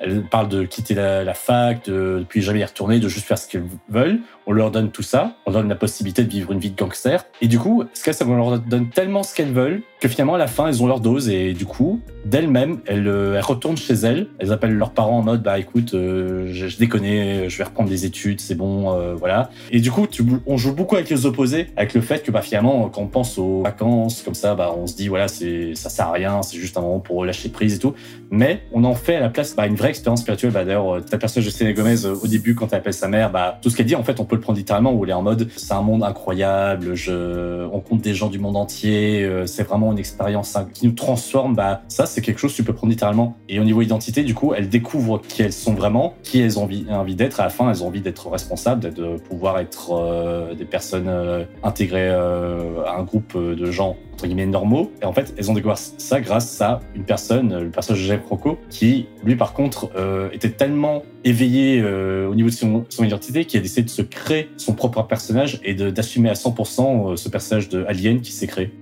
Elles parlent de quitter la fac, de plus jamais y retourner, de juste faire ce qu'elles veulent. On leur donne tout ça. On leur donne la possibilité de vivre une vie de gangster. Et du coup, on leur donne tellement ce qu'elles veulent que finalement, à la fin, elles ont leur dose. Et du coup, d'elles-mêmes, elles retournent chez elles. Elles appellent leurs parents en mode « écoute, je déconne, je vais reprendre des études, c'est bon, voilà. » Et du coup, on joue beaucoup avec les opposés, avec le fait que finalement, quand on pense aux vacances, comme ça, on se dit « voilà, ça sert à rien, c'est juste un moment pour lâcher prise et tout. » Mais on en fait à la place une vraie expérience spirituelle. D'ailleurs, ta personnage de Selena Gomez, au début, quand elle appelle sa mère, tout ce qu'elle dit, en fait, on peut le prendre littéralement, où elle est en mode « c'est un monde incroyable, on compte des gens du monde entier, c'est vraiment une expérience qui nous transforme, ça c'est quelque chose que tu peux prendre littéralement. » Et au niveau identité, du coup, elles découvrent qui elles sont vraiment, qui elles ont envie d'être. À la fin, elles ont envie d'être responsables, de pouvoir être des personnes intégrées à un groupe de gens entre guillemets normaux. Et en fait, elles ont découvert ça grâce à une personne, le personnage de James Franco, qui lui par contre était tellement éveillé au niveau de son identité qu'il a décidé de se créer son propre personnage et d'assumer à 100% ce personnage de Alien qui s'est créé.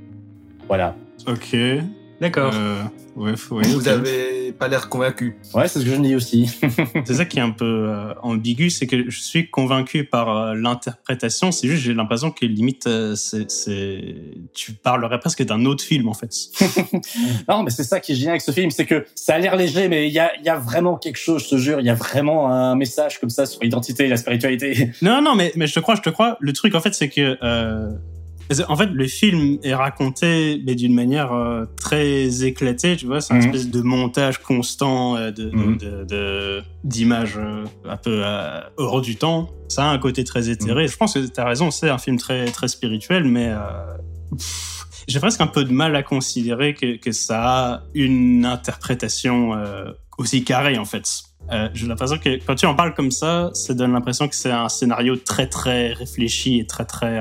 Voilà. Ok. D'accord. Ouais, vous n'avez pas l'air convaincu. Ouais, c'est ce que je dis aussi. C'est ça qui est un peu ambigu, c'est que je suis convaincu par l'interprétation. C'est juste, j'ai l'impression que limite, tu parlerais presque d'un autre film, en fait. Non, mais c'est ça qui est génial avec ce film, c'est que ça a l'air léger, mais il y a vraiment quelque chose, je te jure. Il y a vraiment un message comme ça sur l'identité et la spiritualité. Non, mais je te crois. Le truc, en fait, c'est que... En fait, le film est raconté mais d'une manière très éclatée, tu vois. C'est une espèce de montage constant d'images un peu hors du temps. Ça a un côté très éthéré. Je pense que t'as raison, c'est un film très, très spirituel, mais... j'ai presque un peu de mal à considérer que ça a une interprétation aussi carrée, en fait. J'ai l'impression que quand tu en parles comme ça donne l'impression que c'est un scénario très très réfléchi et très très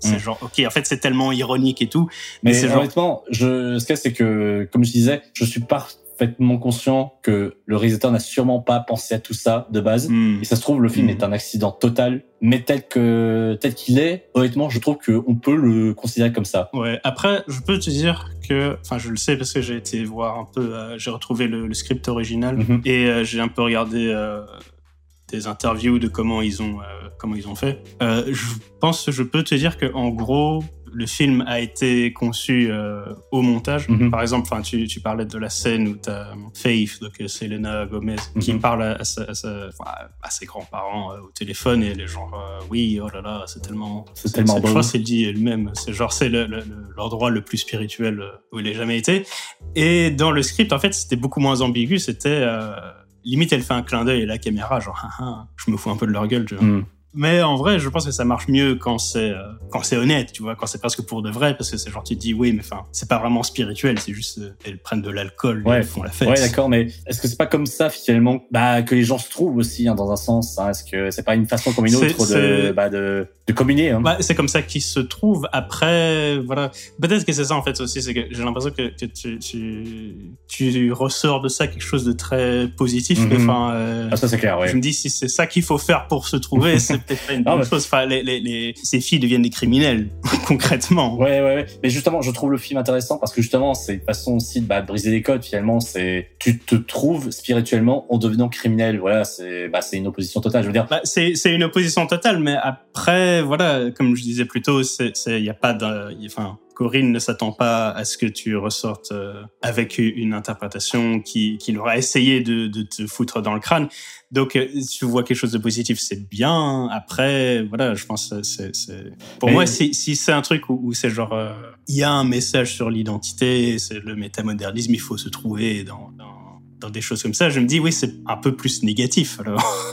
c'est genre ok, en fait c'est tellement ironique et tout, mais c'est honnêtement genre... ce qu'il y a, c'est que comme je disais, je suis parfaitement conscient que le réalisateur n'a sûrement pas pensé à tout ça de base, et ça se trouve le film est un accident total, mais tel qu'il est, honnêtement je trouve qu'on peut le considérer comme ça. Ouais, après je peux te dire enfin, je le sais parce que j'ai été voir un peu, j'ai retrouvé le script original et j'ai un peu regardé des interviews de comment ils ont fait. Je pense que je peux te dire que en gros, le film a été conçu au montage. Par exemple, tu parlais de la scène où tu as Faith, donc Selena Gomez, qui parle à ses grands-parents au téléphone, et les gens oui, oh là là, c'est tellement beau. Je crois que c'est dit elle-même, c'est genre c'est l'endroit le plus spirituel où il ait jamais été. Et dans le script, en fait, c'était beaucoup moins ambigu, c'était limite elle fait un clin d'œil à la caméra, genre je me fous un peu de leur gueule, tu vois. Mais en vrai, je pense que ça marche mieux quand c'est honnête, tu vois, quand c'est presque pour de vrai, parce que c'est genre tu te dis oui, mais enfin, c'est pas vraiment spirituel, c'est juste elles prennent de l'alcool, ouais, elles font la fête. Ouais, d'accord, mais est-ce que c'est pas comme ça finalement, bah, que les gens se trouvent aussi, hein, dans un sens, hein, est-ce que c'est pas une façon comme une autre de communier, hein. Bah, c'est comme ça qu'ils se trouvent. Après, voilà, peut-être que c'est ça en fait aussi, c'est que j'ai l'impression que tu ressors de ça quelque chose de très positif. Mm-hmm. Enfin, ah, ça c'est clair. Ouais. Je me dis si c'est ça qu'il faut faire pour se trouver. Peut-être pas une bonne chose. Enfin, ces filles deviennent des criminels, concrètement. Ouais. Mais justement, je trouve le film intéressant parce que justement, c'est une façon aussi de briser les codes. Finalement, c'est tu te trouves spirituellement en devenant criminel. Voilà, c'est une opposition totale. Je veux dire, c'est une opposition totale. Mais après, voilà, comme je disais plus tôt, il y a pas de, enfin. Korine ne s'attend pas à ce que tu ressortes avec une interprétation qui aura essayé de te foutre dans le crâne. Donc, tu vois quelque chose de positif, c'est bien. Après, voilà, je pense que c'est... Pour moi, si c'est un truc où c'est genre... Il y a un message sur l'identité, c'est le métamodernisme, il faut se trouver dans des choses comme ça, je me dis, oui, c'est un peu plus négatif, alors.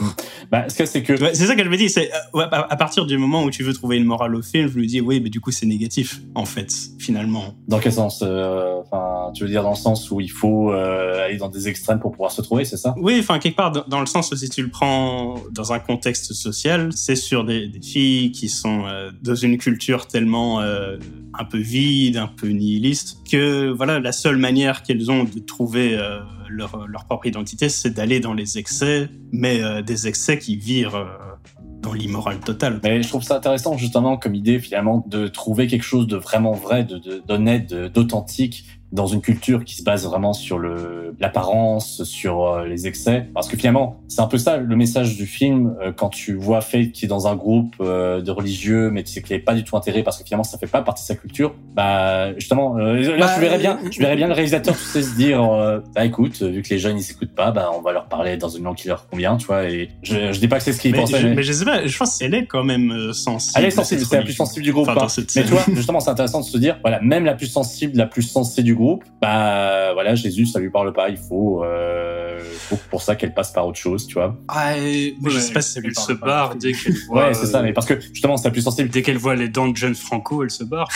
Bah, c'est que... Ouais, c'est ça que je me dis, c'est, à partir du moment où tu veux trouver une morale au film, je me dis, oui, mais du coup, c'est négatif, en fait, finalement. Dans quel sens? Enfin, tu veux dire dans le sens où il faut aller dans des extrêmes pour pouvoir se trouver, c'est ça? Oui, enfin, quelque part, dans le sens où si tu le prends dans un contexte social, c'est sur des filles qui sont dans une culture tellement un peu vide, un peu nihiliste, que, voilà, la seule manière qu'elles ont de trouver... Leur propre identité, c'est d'aller dans les excès, mais des excès qui virent dans l'immoral total. Mais je trouve ça intéressant, justement, comme idée, finalement, de trouver quelque chose de vraiment vrai, d'honnête, d'authentique, dans une culture qui se base vraiment sur l'apparence, sur les excès. Parce que finalement, c'est un peu ça le message du film, quand tu vois Faith qui est dans un groupe de religieux, mais tu sais qu'il n'est pas du tout intégré parce que finalement, ça fait pas partie de sa culture. Bah, justement, là, je verrais bien le réalisateur, tu sais, se dire, bah, écoute, vu que les jeunes, ils s'écoutent pas, bah, on va leur parler dans une langue qui leur convient, tu vois, et je dis pas que c'est ce qu'ils pensaient. Mais je sais pas, je pense qu'elle est quand même sensible. Elle est sensible, c'est la plus sensible du groupe. Enfin, hein. Mais tu vois, justement, c'est intéressant de se dire, voilà, même la plus sensée du groupe, bah voilà, Jésus, ça lui parle pas, il faut pour ça qu'elle passe par autre chose, tu vois. Ah, mais je sais pas si elle se barre dès qu'elle voit... Ouais, c'est ça, mais parce que justement, c'est la plus sensible. Dès qu'elle voit les dents de James Franco, elle se barre.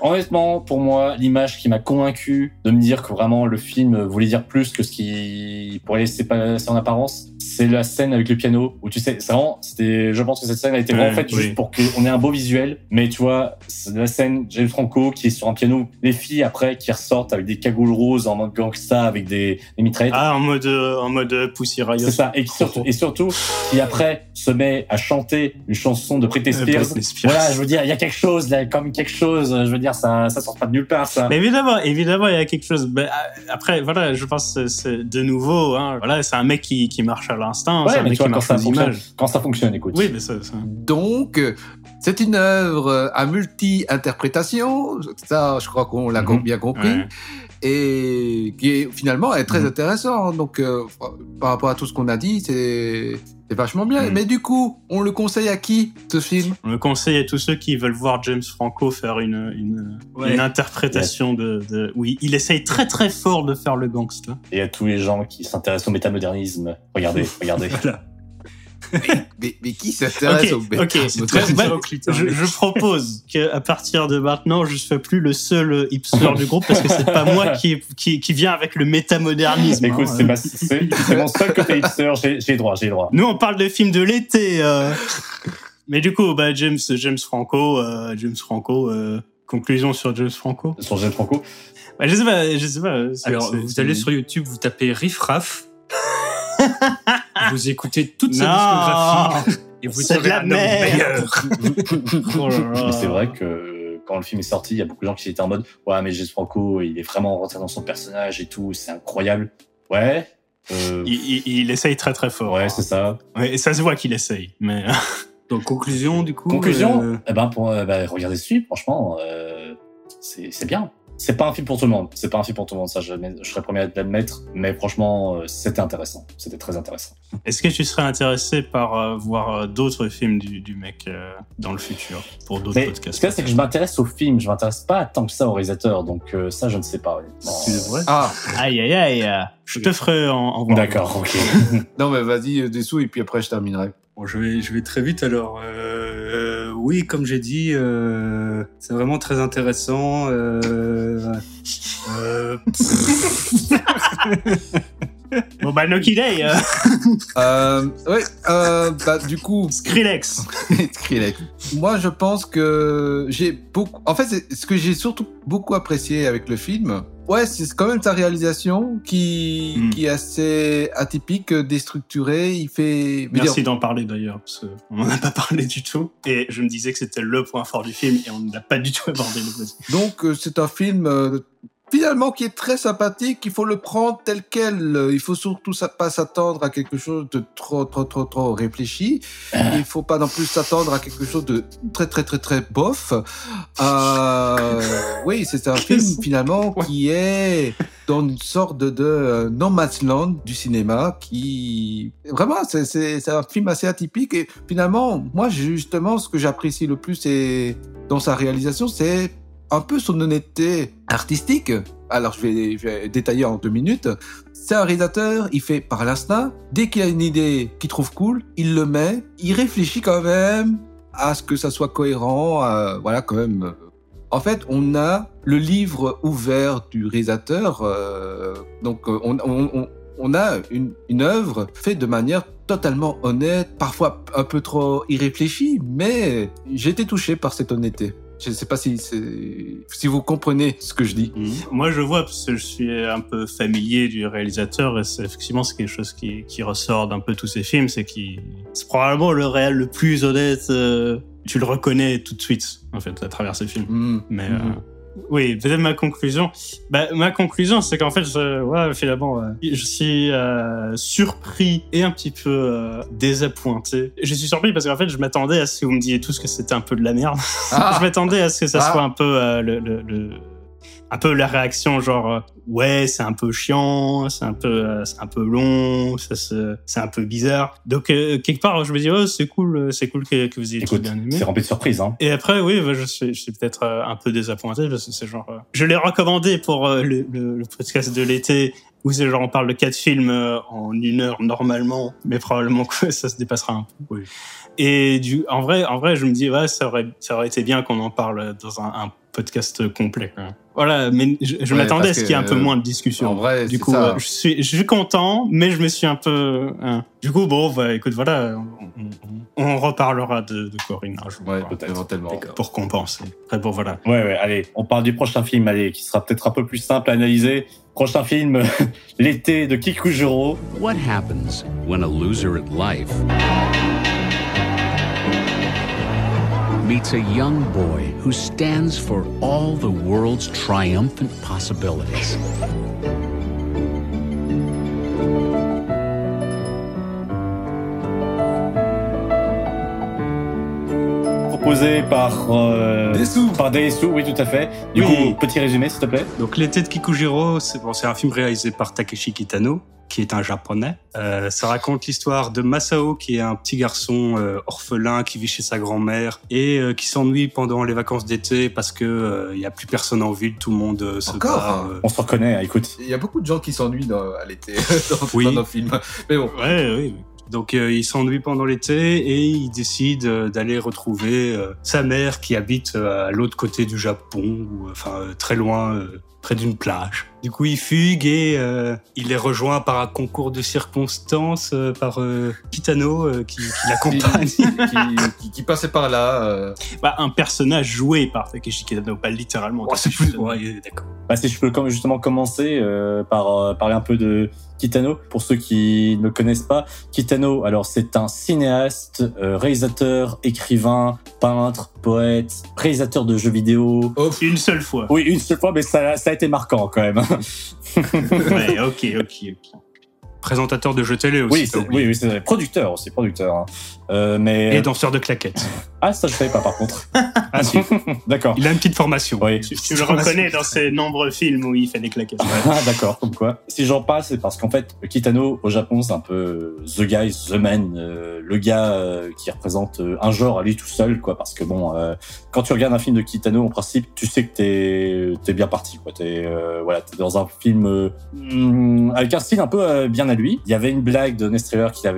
Honnêtement, pour moi, l'image qui m'a convaincu de me dire que vraiment le film voulait dire plus que ce qu'il pourrait laisser passer en apparence, c'est la scène avec le piano, où tu sais, c'est vraiment, je pense que cette scène a été vraiment faite juste pour qu'on ait un beau visuel, mais tu vois, c'est la scène James Franco qui est sur un piano, les filles après qui ressortent avec des cagoules roses en mode gangsta, avec des mitraillettes. Ah, en mode Pussy Riot. C'est ça, et surtout, qui après se met à chanter une chanson de Britney Spears. Voilà, je veux dire, il y a quelque chose, là, comme quelque chose, je veux dire, ça sort pas de nulle part, ça. Mais évidemment, il y a quelque chose. Mais après, voilà, je pense que c'est de nouveau, hein, voilà, c'est un mec qui marche à l'instant. Ouais, mais tu vois, quand ça fonctionne, écoute. Oui, mais ça. Donc, c'est une œuvre à multi-interprétation, ça, je crois qu'on l'a bien compris, ouais. Et qui, finalement, est très intéressant. Donc, par rapport à tout ce qu'on a dit, c'est vachement bien. Mais du coup, on le conseille à qui, ce film? On le conseille à tous ceux qui veulent voir James Franco faire une interprétation de... Oui, il essaye très très fort de faire le gangsta. Et à tous les gens qui s'intéressent au métamodernisme, regardez. Voilà. Mais qui s'intéresse au bêta? Ok, c'est très hétéroclite. Je propose qu'à partir de maintenant, je ne sois plus le seul hipster du groupe parce que ce n'est pas moi qui vient avec le métamodernisme. Écoute, hein, c'est mon seul côté hipster, j'ai droit. Nous, on parle de films de l'été. Mais du coup, bah, James Franco, conclusion sur James Franco. Sur James Franco, bah, je sais pas. Alors, vous allez sur YouTube, vous tapez Riff Raff. Vous écoutez toute sa discographie et vous serez un homme meilleur. Mais c'est vrai que quand le film est sorti, il y a beaucoup de gens qui étaient en mode « Ouais, mais James Franco, il est vraiment rentré dans son personnage et tout, c'est incroyable. » Ouais. Il essaye très très fort. Ouais, hein. C'est ça. Ouais, et ça se voit qu'il essaye, mais... Donc, conclusion, du coup... Regardez ce film, franchement, c'est bien. C'est pas un film pour tout le monde, ça je serais premier à l'admettre, mais franchement, c'était très intéressant. Est-ce que tu serais intéressé par voir d'autres films du mec dans le futur, pour d'autres podcasts? C'est que je m'intéresse aux films, je m'intéresse pas tant que ça aux réalisateurs, donc ça je ne sais pas. C'est vrai. Ah. Aïe, je te ferai en voir. D'accord, ok. Non mais vas-y, dessous, et puis après je terminerai. Bon, je vais très vite alors. Oui, comme j'ai dit, c'est vraiment très intéressant. Bon bah Noki Day. Ouais. Bah du coup. Skrillex. Moi je pense que j'ai beaucoup. En fait, c'est ce que j'ai surtout beaucoup apprécié avec le film. Ouais, c'est quand même sa réalisation qui est assez atypique, déstructurée. Il fait. Merci d'en parler d'ailleurs, parce qu'on n'en a pas parlé du tout. Et je me disais que c'était le point fort du film et on ne l'a pas du tout abordé. Donc c'est un film. Finalement, qui est très sympathique, il faut le prendre tel quel. Il faut surtout pas s'attendre à quelque chose de trop réfléchi. Il faut pas non plus s'attendre à quelque chose de très bof. Oui, c'est un film finalement qui est dans une sorte de no man's land du cinéma qui vraiment c'est un film assez atypique. Et finalement, moi justement, ce que j'apprécie le plus c'est dans sa réalisation, c'est un peu son honnêteté artistique. Alors, je vais détailler en 2 minutes. C'est un réalisateur, il fait par l'instinct. Dès qu'il a une idée qu'il trouve cool, il le met. Il réfléchit quand même à ce que ça soit cohérent. Voilà, quand même. En fait, on a le livre ouvert du réalisateur. Donc, on a une œuvre faite de manière totalement honnête, parfois un peu trop irréfléchie, mais j'ai été touché par cette honnêteté. Je ne sais pas si vous comprenez ce que je dis. Moi, je vois, parce que je suis un peu familier du réalisateur, et c'est, effectivement, c'est quelque chose qui ressort d'un peu tous ces films, c'est probablement le réel le plus honnête. Tu le reconnais tout de suite, en fait, à travers ces films. Mais oui, peut-être ma conclusion. Bah, ma conclusion, c'est qu'en fait, je suis surpris et un petit peu désappointé. Je suis surpris parce qu'en fait, je m'attendais à ce que vous me disiez tous que c'était un peu de la merde. Je m'attendais à ce que ça soit un peu un peu la réaction genre ouais, c'est un peu chiant, c'est un peu long, c'est un peu bizarre. Donc quelque part je me dis oh, c'est cool que vous ayez tout bien aimé. C'est rempli de surprises hein. Et après oui, bah, je suis peut-être un peu désappointé parce que c'est genre je l'ai recommandé pour le podcast de l'été où c'est genre on parle de 4 films en 1 heure normalement, mais probablement que ça se dépassera un peu. Oui. Et en vrai, je me dis ouais, ça aurait été bien qu'on en parle dans un podcast complet quand même. Voilà, mais je m'attendais à ce qu'il y ait un peu moins de discussion. En vrai, du coup, ça. Je suis content, mais je me suis un peu. Hein. Du coup, bon, bah, écoute, voilà, on reparlera de Korine un jour. Ouais, peut-être éventuellement. Pour compenser. Très bon, voilà. Ouais, allez, on parle du prochain film, allez, qui sera peut-être un peu plus simple à analyser. Prochain film, l'été de Kikujiro. What happens when a loser at life meets a young boy who stands for all the world's triumphant possibilities. Proposé par Desu, oui tout à fait. Du coup, petit résumé s'il te plaît. Donc l'été de Kikujiro, c'est un film réalisé par Takeshi Kitano, qui est un japonais. Ça raconte l'histoire de Masao, qui est un petit garçon orphelin qui vit chez sa grand-mère et qui s'ennuie pendant les vacances d'été parce que il y a plus personne en ville, tout le monde se barre. On se reconnaît, écoute. Il y a beaucoup de gens qui s'ennuient à l'été dans nos films. Mais bon. Ouais, oui. Donc il s'ennuie pendant l'été et il décide d'aller retrouver sa mère qui habite à l'autre côté du Japon, ou très loin, près d'une plage. Du coup, il fugue et il est rejoint par un concours de circonstances par Kitano qui l'accompagne. qui passait par là. Bah, un personnage joué par Takeshi Kitano, pas littéralement. Oh, c'est plus... Ouais, d'accord. Bah, si je peux justement commencer par parler un peu de Kitano. Pour ceux qui ne connaissent pas, Kitano, alors c'est un cinéaste, réalisateur, écrivain, peintre, poète, réalisateur de jeux vidéo. Oh. Une seule fois. Oui, une seule fois, mais ça a été marquant quand même. Ouais, ok. Présentateur de jeux télé aussi. Oui, c'est vrai. Producteur aussi. Et danseur de claquettes. Ah, ça je savais pas par contre. Ah si, d'accord. Il a une petite formation. Oui. Tu le reconnais dans ses nombreux films où il fait des claquettes. Ah d'accord, comme quoi. Si j'en parle, c'est parce qu'en fait, Kitano, au Japon, c'est un peu the guy, the man, le gars qui représente un genre à lui tout seul, quoi. Parce que bon, quand tu regardes un film de Kitano, en principe, tu sais que t'es bien parti, quoi. T'es dans un film avec un style un peu bien à lui. Il y avait une blague de Nestreller qu'ils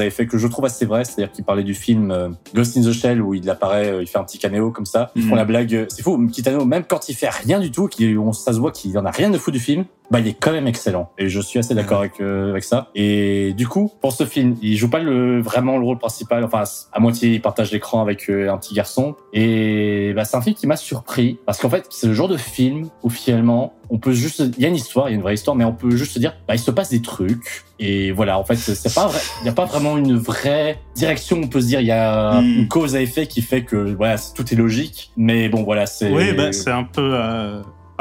avaient fait que je trouve assez vrai, c'est-à-dire qu'il parlait du film Ghost in the Shell où il apparaît, il fait un petit caméo comme ça. Ils font la blague. C'est fou, Kitano, même quand il fait rien du tout, ça se voit qu'il en a rien de fou du film, bah il est quand même excellent. Et je suis assez d'accord avec ça. Et du coup, pour ce film, il joue pas vraiment le rôle principal. Enfin, à moitié, il partage l'écran avec un petit garçon. Et bah c'est un film qui m'a surpris parce qu'en fait, c'est le genre de film où finalement, on peut juste, il y a une histoire, il y a une vraie histoire, mais on peut juste se dire, bah il se passe des trucs. Et voilà, en fait, c'est pas vrai. Il y a pas vraiment une vraie direction. On peut se dire, il y a une cause à effet qui fait que voilà, tout est logique. Mais bon, voilà, c'est. Oui, bah c'est un peu.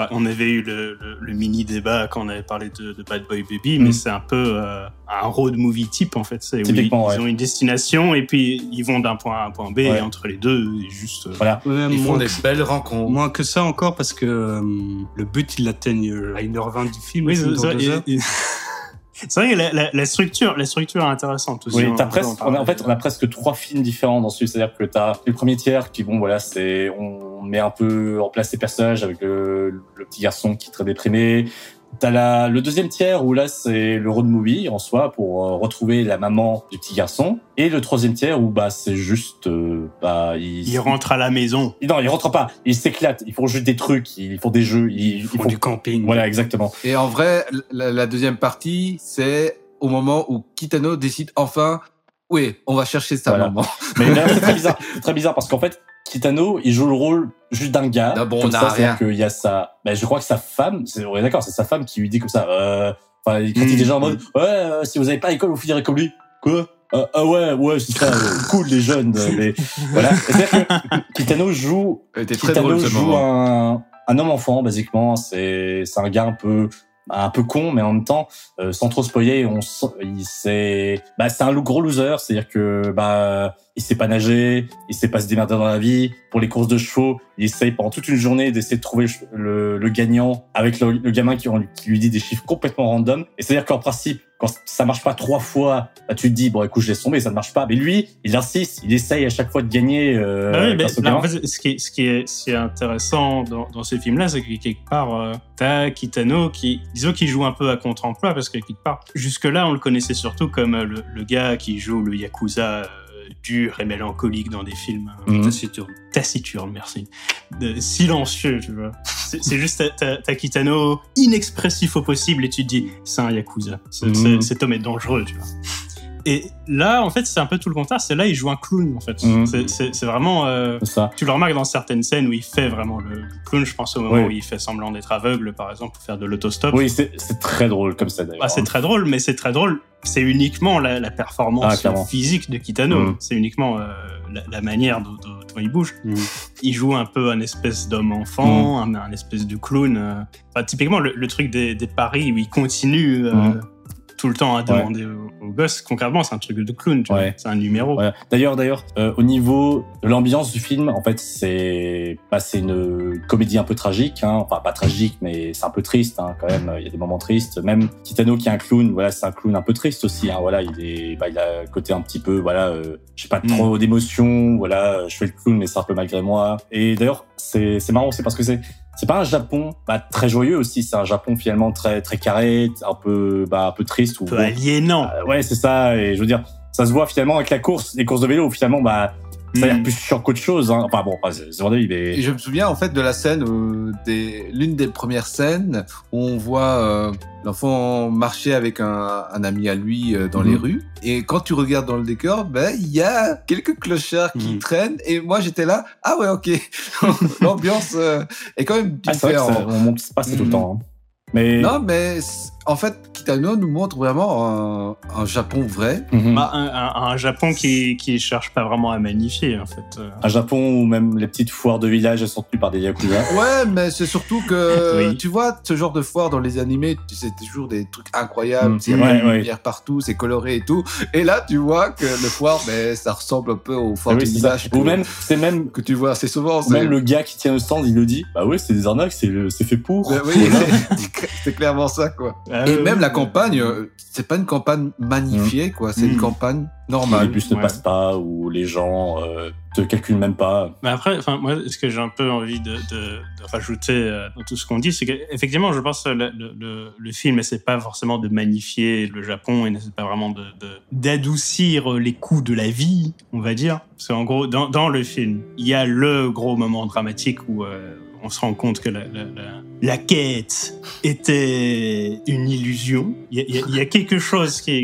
On avait eu le mini débat quand on avait parlé de Bad Boy Baby, mais c'est un peu un road movie type en fait. C'est typiquement, ils ont une destination et puis ils vont d'un point A à un point B et entre les deux, juste voilà. Ils font des belles rencontres. Moins que ça encore parce que le but ils l'atteignent à 1h20 du film. Oui, c'est vrai que la structure est intéressante aussi. Oui, on a presque 3 films différents dans celui-là. C'est-à-dire que t'as le premier tiers qui, bon, voilà, on met un peu en place les personnages avec le petit garçon qui est très déprimé. T'as le deuxième tiers où là c'est le road movie en soi pour retrouver la maman du petit garçon et le troisième tiers où bah c'est juste il rentre à la maison. Non, il rentre pas, il s'éclate, ils font juste des trucs, ils font des jeux, ils font du camping. Voilà, exactement. Et en vrai, la deuxième partie, c'est au moment où Kitano décide enfin on va chercher sa maman. Mais là c'est très bizarre parce qu'en fait Kitano, il joue le rôle juste d'un gars. Non, bon, comme ça, c'est-à-dire qu'il y a je crois que sa femme, on est d'accord, c'est sa femme qui lui dit comme ça, enfin, il critique déjà en mode, si vous n'avez pas l'école, vous finirez comme lui. Quoi? Ouais, c'est ça, cool, les jeunes, mais voilà. Et c'est-à-dire que Kitano joue un homme-enfant, basiquement. C'est un gars un peu con, mais en même temps, sans trop spoiler, c'est un gros loser, c'est-à-dire que, il sait pas nager, il sait pas se démerder dans la vie. Pour les courses de chevaux, il essaye pendant toute une journée d'essayer de trouver le gagnant avec le gamin qui lui dit des chiffres complètement random. Et c'est-à-dire qu'en principe, quand ça marche pas 3 fois, bah, tu te dis, bon, écoute, je laisse tomber, ça ne marche pas. Mais lui, il insiste, il essaye à chaque fois de gagner. En fait, ce qui est intéressant dans ces films-là, c'est que quelque part, t'as Kitano qui joue un peu à contre-emploi parce que quelque part, jusque-là, on le connaissait surtout comme le gars qui joue le Yakuza dur et mélancolique dans des films taciturnes, merci, silencieux, tu vois. C'est juste t'as Kitano inexpressif au possible et tu te dis c'est un Yakuza, cet homme est dangereux, tu vois. Et là, en fait, c'est un peu tout le contraire. C'est là, il joue un clown, en fait. C'est vraiment... ça. Tu le remarques dans certaines scènes où il fait vraiment le clown. Je pense au moment où il fait semblant d'être aveugle, par exemple, pour faire de l'autostop. Oui, c'est très drôle comme ça, d'ailleurs. Ah, c'est très drôle, mais c'est très drôle. C'est uniquement la performance physique de Kitano. C'est uniquement la manière dont il bouge. Il joue un peu un espèce d'homme-enfant, un espèce de clown. Enfin, typiquement, le truc des paris où il continue... tout le temps à demander aux gosses. Concrètement, c'est un truc de clown, tu vois. C'est un numéro. Ouais. D'ailleurs, au niveau de l'ambiance du film, en fait, c'est une comédie un peu tragique, hein. Enfin, pas tragique, mais c'est un peu triste, hein, quand même. Il y a des moments tristes. Même Kitano, qui est un clown, voilà, c'est un clown un peu triste aussi, hein. Voilà, il a le côté un petit peu, voilà, j'ai pas trop d'émotions, voilà, je fais le clown, mais c'est un peu malgré moi. Et d'ailleurs, c'est marrant, c'est parce que c'est pas un Japon très joyeux aussi, c'est un Japon finalement très très carré, un peu triste ou aliénant. Ouais, c'est ça, et je veux dire, ça se voit finalement avec les courses de vélo où finalement ça a l'air plus chiant qu'autre chose, hein. Enfin bon, c'est vrai, mais... Et je me souviens en fait de la scène, l'une des premières scènes où on voit l'enfant marcher avec un ami à lui dans les rues. Et quand tu regardes dans le décor, il y a quelques clochards qui traînent. Et moi, j'étais là, ah ouais, ok. L'ambiance est quand même différente. C'est vrai que ça, on monte pas tout le temps, hein. Mais... Non, mais en fait, Kitano nous montre vraiment un Japon vrai. Mm-hmm. Bah, un Japon qui cherche pas vraiment à magnifier, en fait. Un Japon où même les petites foires de village sont tenues par des yakuza. Ouais, mais c'est surtout que, oui. Tu vois, ce genre de foire dans les animés, c'est toujours des trucs incroyables. Il y a des lumières partout, c'est coloré et tout. Et là, tu vois que le foire, ben, ça ressemble un peu aux foires de village. Ou même, c'est même... Que tu vois, c'est souvent... Même le gars qui tient le stand, il le dit, bah oui, c'est des arnaques, c'est fait pour. Oui, c'est clairement ça, quoi. Et même la campagne, c'est pas une campagne magnifiée, quoi. C'est une campagne normale. Les bus ne passent pas, ou les gens te calculent même pas. Mais après, moi, ce que j'ai un peu envie de rajouter dans tout ce qu'on dit, c'est qu'effectivement, je pense que le film n'essaie pas forcément de magnifier le Japon, il n'essaie pas vraiment d'adoucir les coups de la vie, on va dire. Parce qu'en gros, dans le film, il y a le gros moment dramatique où... on se rend compte que la quête était une illusion. Il y a quelque chose qui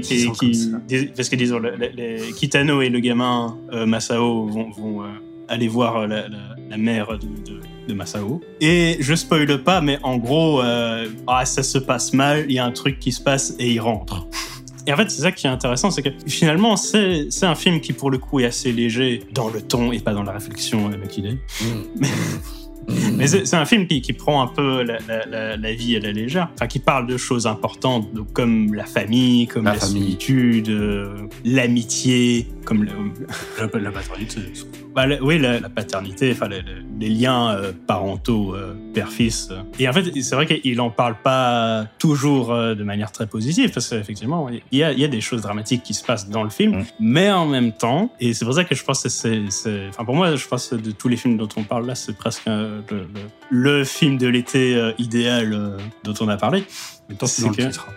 parce que disons, les Kitano et le gamin Masao vont aller voir la mère de Masao. Et je spoile pas, mais en gros, ça se passe mal, il y a un truc qui se passe et il rentre. Et en fait, c'est ça qui est intéressant, c'est que finalement, c'est un film qui, pour le coup, est assez léger dans le ton et pas dans la réflexion qu'il est. Mais c'est un film qui prend un peu la vie à la légère, enfin qui parle de choses importantes, donc comme la famille, comme la solitude, l'amitié, comme la paternité. Bah, oui, la paternité, enfin les liens parentaux, père-fils. Et en fait, c'est vrai qu'il en parle pas toujours de manière très positive, parce qu'effectivement, il y a des choses dramatiques qui se passent dans le film, mais en même temps, et c'est pour ça que je pense que enfin pour moi, je pense que de tous les films dont on parle là, c'est presque le film de l'été idéal dont on a parlé. Mais tant c'est dans le titre.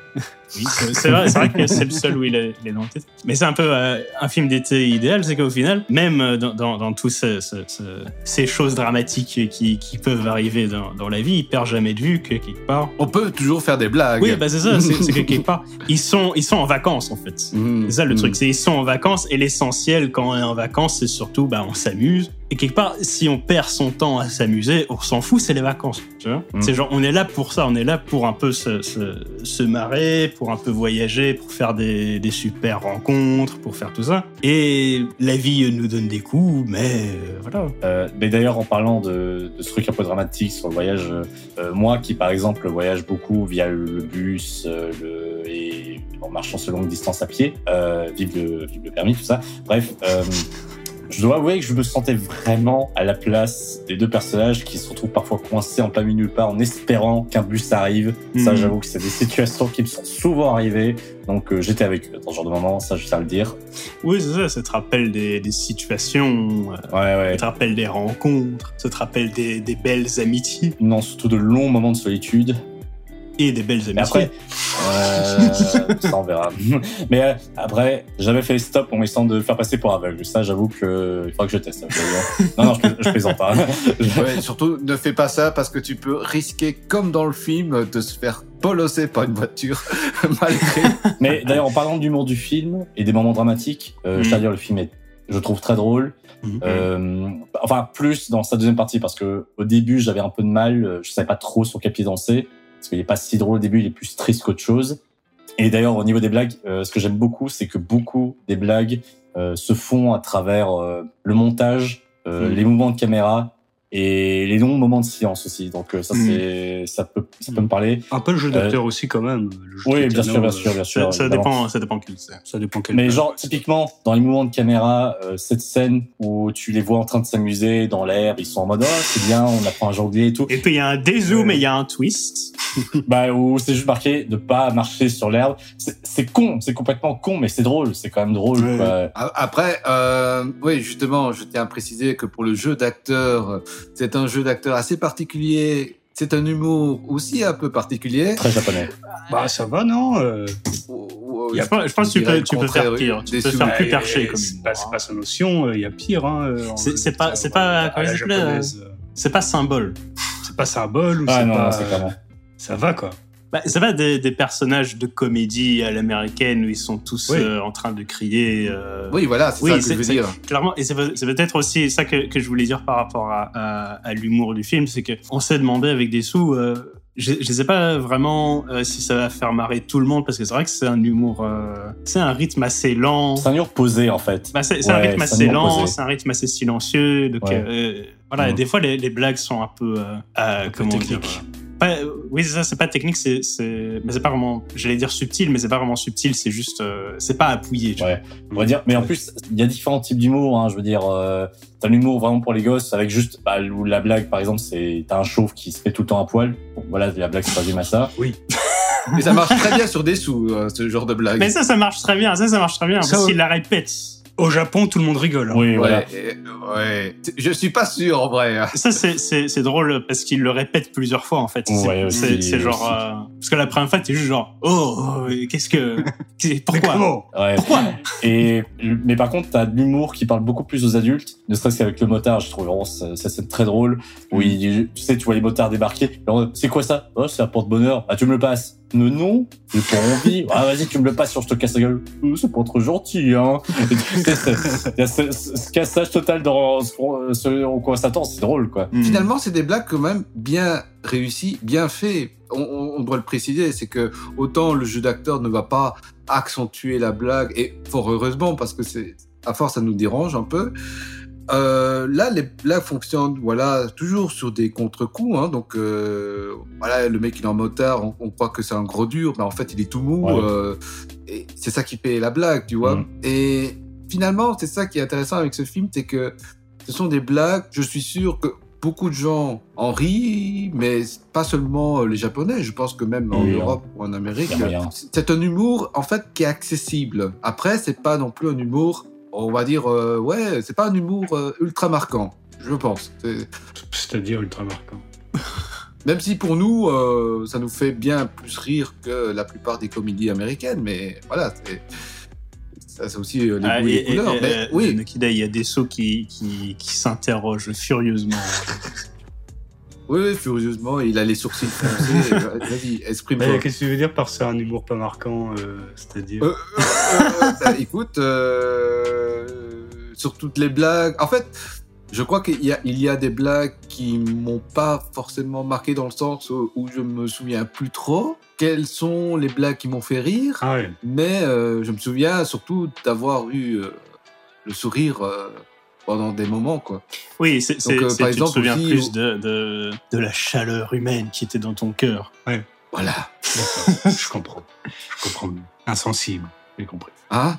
Oui, c'est vrai que c'est le seul où il est dans le titre. Mais c'est un peu un film d'été idéal, c'est qu'au final, même dans toutes ces choses dramatiques qui peuvent arriver dans la vie, il perd jamais de vue que quelque part... On peut toujours faire des blagues. Oui, bah c'est ça, c'est que quelque part, ils sont en vacances en fait. C'est ça le truc, c'est ils sont en vacances et l'essentiel quand on est en vacances, c'est surtout on s'amuse. Et quelque part, si on perd son temps à s'amuser, on s'en fout, c'est les vacances. Tu vois c'est genre, on est là pour ça, on est là pour un peu se marrer, pour un peu voyager, pour faire des super rencontres, pour faire tout ça. Et la vie nous donne des coups, mais voilà. Mais d'ailleurs, en parlant de ce truc un peu dramatique sur le voyage, moi qui, par exemple, voyage beaucoup via le bus et en marchant sur longue distance à pied, vive le permis, tout ça, bref... Je dois avouer que je me sentais vraiment à la place des deux personnages qui se retrouvent parfois coincés en plein milieu nulle part en espérant qu'un bus arrive. Ça, j'avoue que c'est des situations qui me sont souvent arrivées. Donc, j'étais avec eux dans ce genre de moment, ça, je tiens à le dire. Oui, c'est ça. Ça te rappelle des situations. Ouais. Ça te rappelle des rencontres. Ça te rappelle des belles amitiés. Non, surtout de longs moments de solitude. Et des belles amitiés. Mais après, ça on verra. Mais après, j'avais fait les stops en essayant de faire passer pour aveugle. Ça, j'avoue que il faudra que je teste. Non, je plaisante pas. Ouais, surtout, ne fais pas ça parce que tu peux risquer, comme dans le film, de se faire polossé par une voiture, malgré. Mais d'ailleurs, en parlant de l'humour du film et des moments dramatiques, je tiens à dire, le film est, je trouve, très drôle. Plus dans sa deuxième partie, parce que au début, j'avais un peu de mal. Je savais pas trop sur quel pied danser. Parce qu'il n'est pas si drôle au début, il est plus triste qu'autre chose. Et d'ailleurs, au niveau des blagues, ce que j'aime beaucoup, c'est que beaucoup des blagues se font à travers le montage, les mouvements de caméra et les longs moments de silence aussi. Donc ça peut me parler. Un peu le jeu d'acteur aussi quand même. Oui, bien sûr. Ça dépend qui le sait. Ça dépend quel. Mais genre typiquement dans les mouvements de caméra, cette scène où tu les vois en train de s'amuser dans l'air, ils sont en mode c'est bien, on apprend à jongler et tout. Et puis il y a un dézoom et il y a un twist. Où c'est juste marqué de pas marcher sur l'herbe. C'est con, c'est complètement con, mais c'est drôle, c'est quand même drôle. Oui. Après, oui, justement, je tiens à préciser que pour le jeu d'acteur, c'est un jeu d'acteur assez particulier. C'est un humour aussi un peu particulier. Très japonais. Bah ça va, non je pense que tu peux faire pire. Tu peux faire plus perché. C'est pas sa notion, il y a pire. C'est pas symbole. C'est pas symbole ou c'est pas... c'est clairement... Ça va, quoi. Ça va des personnages de comédie à l'américaine où ils sont tous en train de crier. Oui, voilà, c'est ça que je veux dire. Clairement, et c'est peut-être aussi ça que je voulais dire par rapport à l'humour du film, c'est qu'on s'est demandé avec des sous... Je ne sais pas vraiment si ça va faire marrer tout le monde, parce que c'est vrai que c'est un humour... c'est un rythme assez lent. C'est un humour posé, en fait. Bah, c'est un rythme assez lent, c'est un rythme assez silencieux. Donc, voilà, des fois, les blagues sont un peu... comment dire, oui, c'est ça, c'est pas technique, mais c'est pas vraiment... J'allais dire subtil, mais c'est pas vraiment subtil, c'est juste... c'est pas appuyé. Ouais, on va dire... Mais en plus, il y a différents types d'humour, hein, je veux dire... T'as l'humour vraiment pour les gosses, avec juste la blague, par exemple, c'est t'as un chauve qui se fait tout le temps à poil. Bon, voilà, la blague, c'est pas du massa. Oui. Mais ça marche très bien sur des sous, ce genre de blague. Mais ça marche très bien, ça marche très bien, parce qu'il la répète. Au Japon, tout le monde rigole. Hein. Oui, voilà. Ouais. Je suis pas sûr, en vrai. Ça, c'est drôle, parce qu'il le répète plusieurs fois, en fait. Ouais, c'est genre... parce que la première fois, t'es juste genre... Oh, qu'est-ce que... Pourquoi ouais. Pourquoi mais par contre, t'as de l'humour qui parle beaucoup plus aux adultes, ne serait-ce qu'avec le motard, je trouve. Vraiment, ça, c'est très drôle. Où tu sais, tu vois les motards débarquer. Alors, c'est quoi ça? Oh, c'est un porte-bonheur. Ah, tu me le passes? Non, j'ai pas envie. Ah, vas-y, tu me le passes, sur je te casse la gueule. C'est pas trop gentil, hein. Il y a ce cassage total dans ce en quoi on s'attend, c'est drôle, quoi. Finalement, c'est des blagues quand même bien réussies, bien faites. On doit le préciser, c'est que autant le jeu d'acteur ne va pas accentuer la blague, et fort heureusement, parce que à force, ça nous dérange un peu. Là, les blagues fonctionnent, voilà, toujours sur des contre-coups. Hein, donc, voilà, le mec il est en motard, on croit que c'est un gros dur, mais en fait il est tout mou. Ouais. Et c'est ça qui paye la blague, tu vois. Et finalement, c'est ça qui est intéressant avec ce film, c'est que ce sont des blagues. Je suis sûr que beaucoup de gens en rient, mais pas seulement les Japonais. Je pense que même en Europe ou en Amérique, c'est un humour en fait qui est accessible. Après, c'est pas non plus un humour. On va dire, ouais, c'est pas un humour ultra marquant, je pense. C'est-à-dire ultra marquant. Même si pour nous, ça nous fait bien plus rire que la plupart des comédies américaines, mais voilà, c'est aussi les goûts et les couleurs. Oui. Il y a des sauts qui s'interrogent furieusement. Oui, furieusement, il a les sourcils foncés. Vas-y, exprime-toi. Qu'est-ce que tu veux dire par c'est un humour pas marquant, c'est-à-dire écoute, sur toutes les blagues... En fait, je crois qu'il y a des blagues qui m'ont pas forcément marqué dans le sens où je me souviens plus trop quelles sont les blagues qui m'ont fait rire. Ah ouais. Mais je me souviens surtout d'avoir eu le sourire... pendant des moments, quoi. Oui, donc, par exemple, tu te souviens aussi, plus de la chaleur humaine qui était dans ton cœur. Ouais. Voilà. Je comprends. Insensible. J'ai compris. Hein?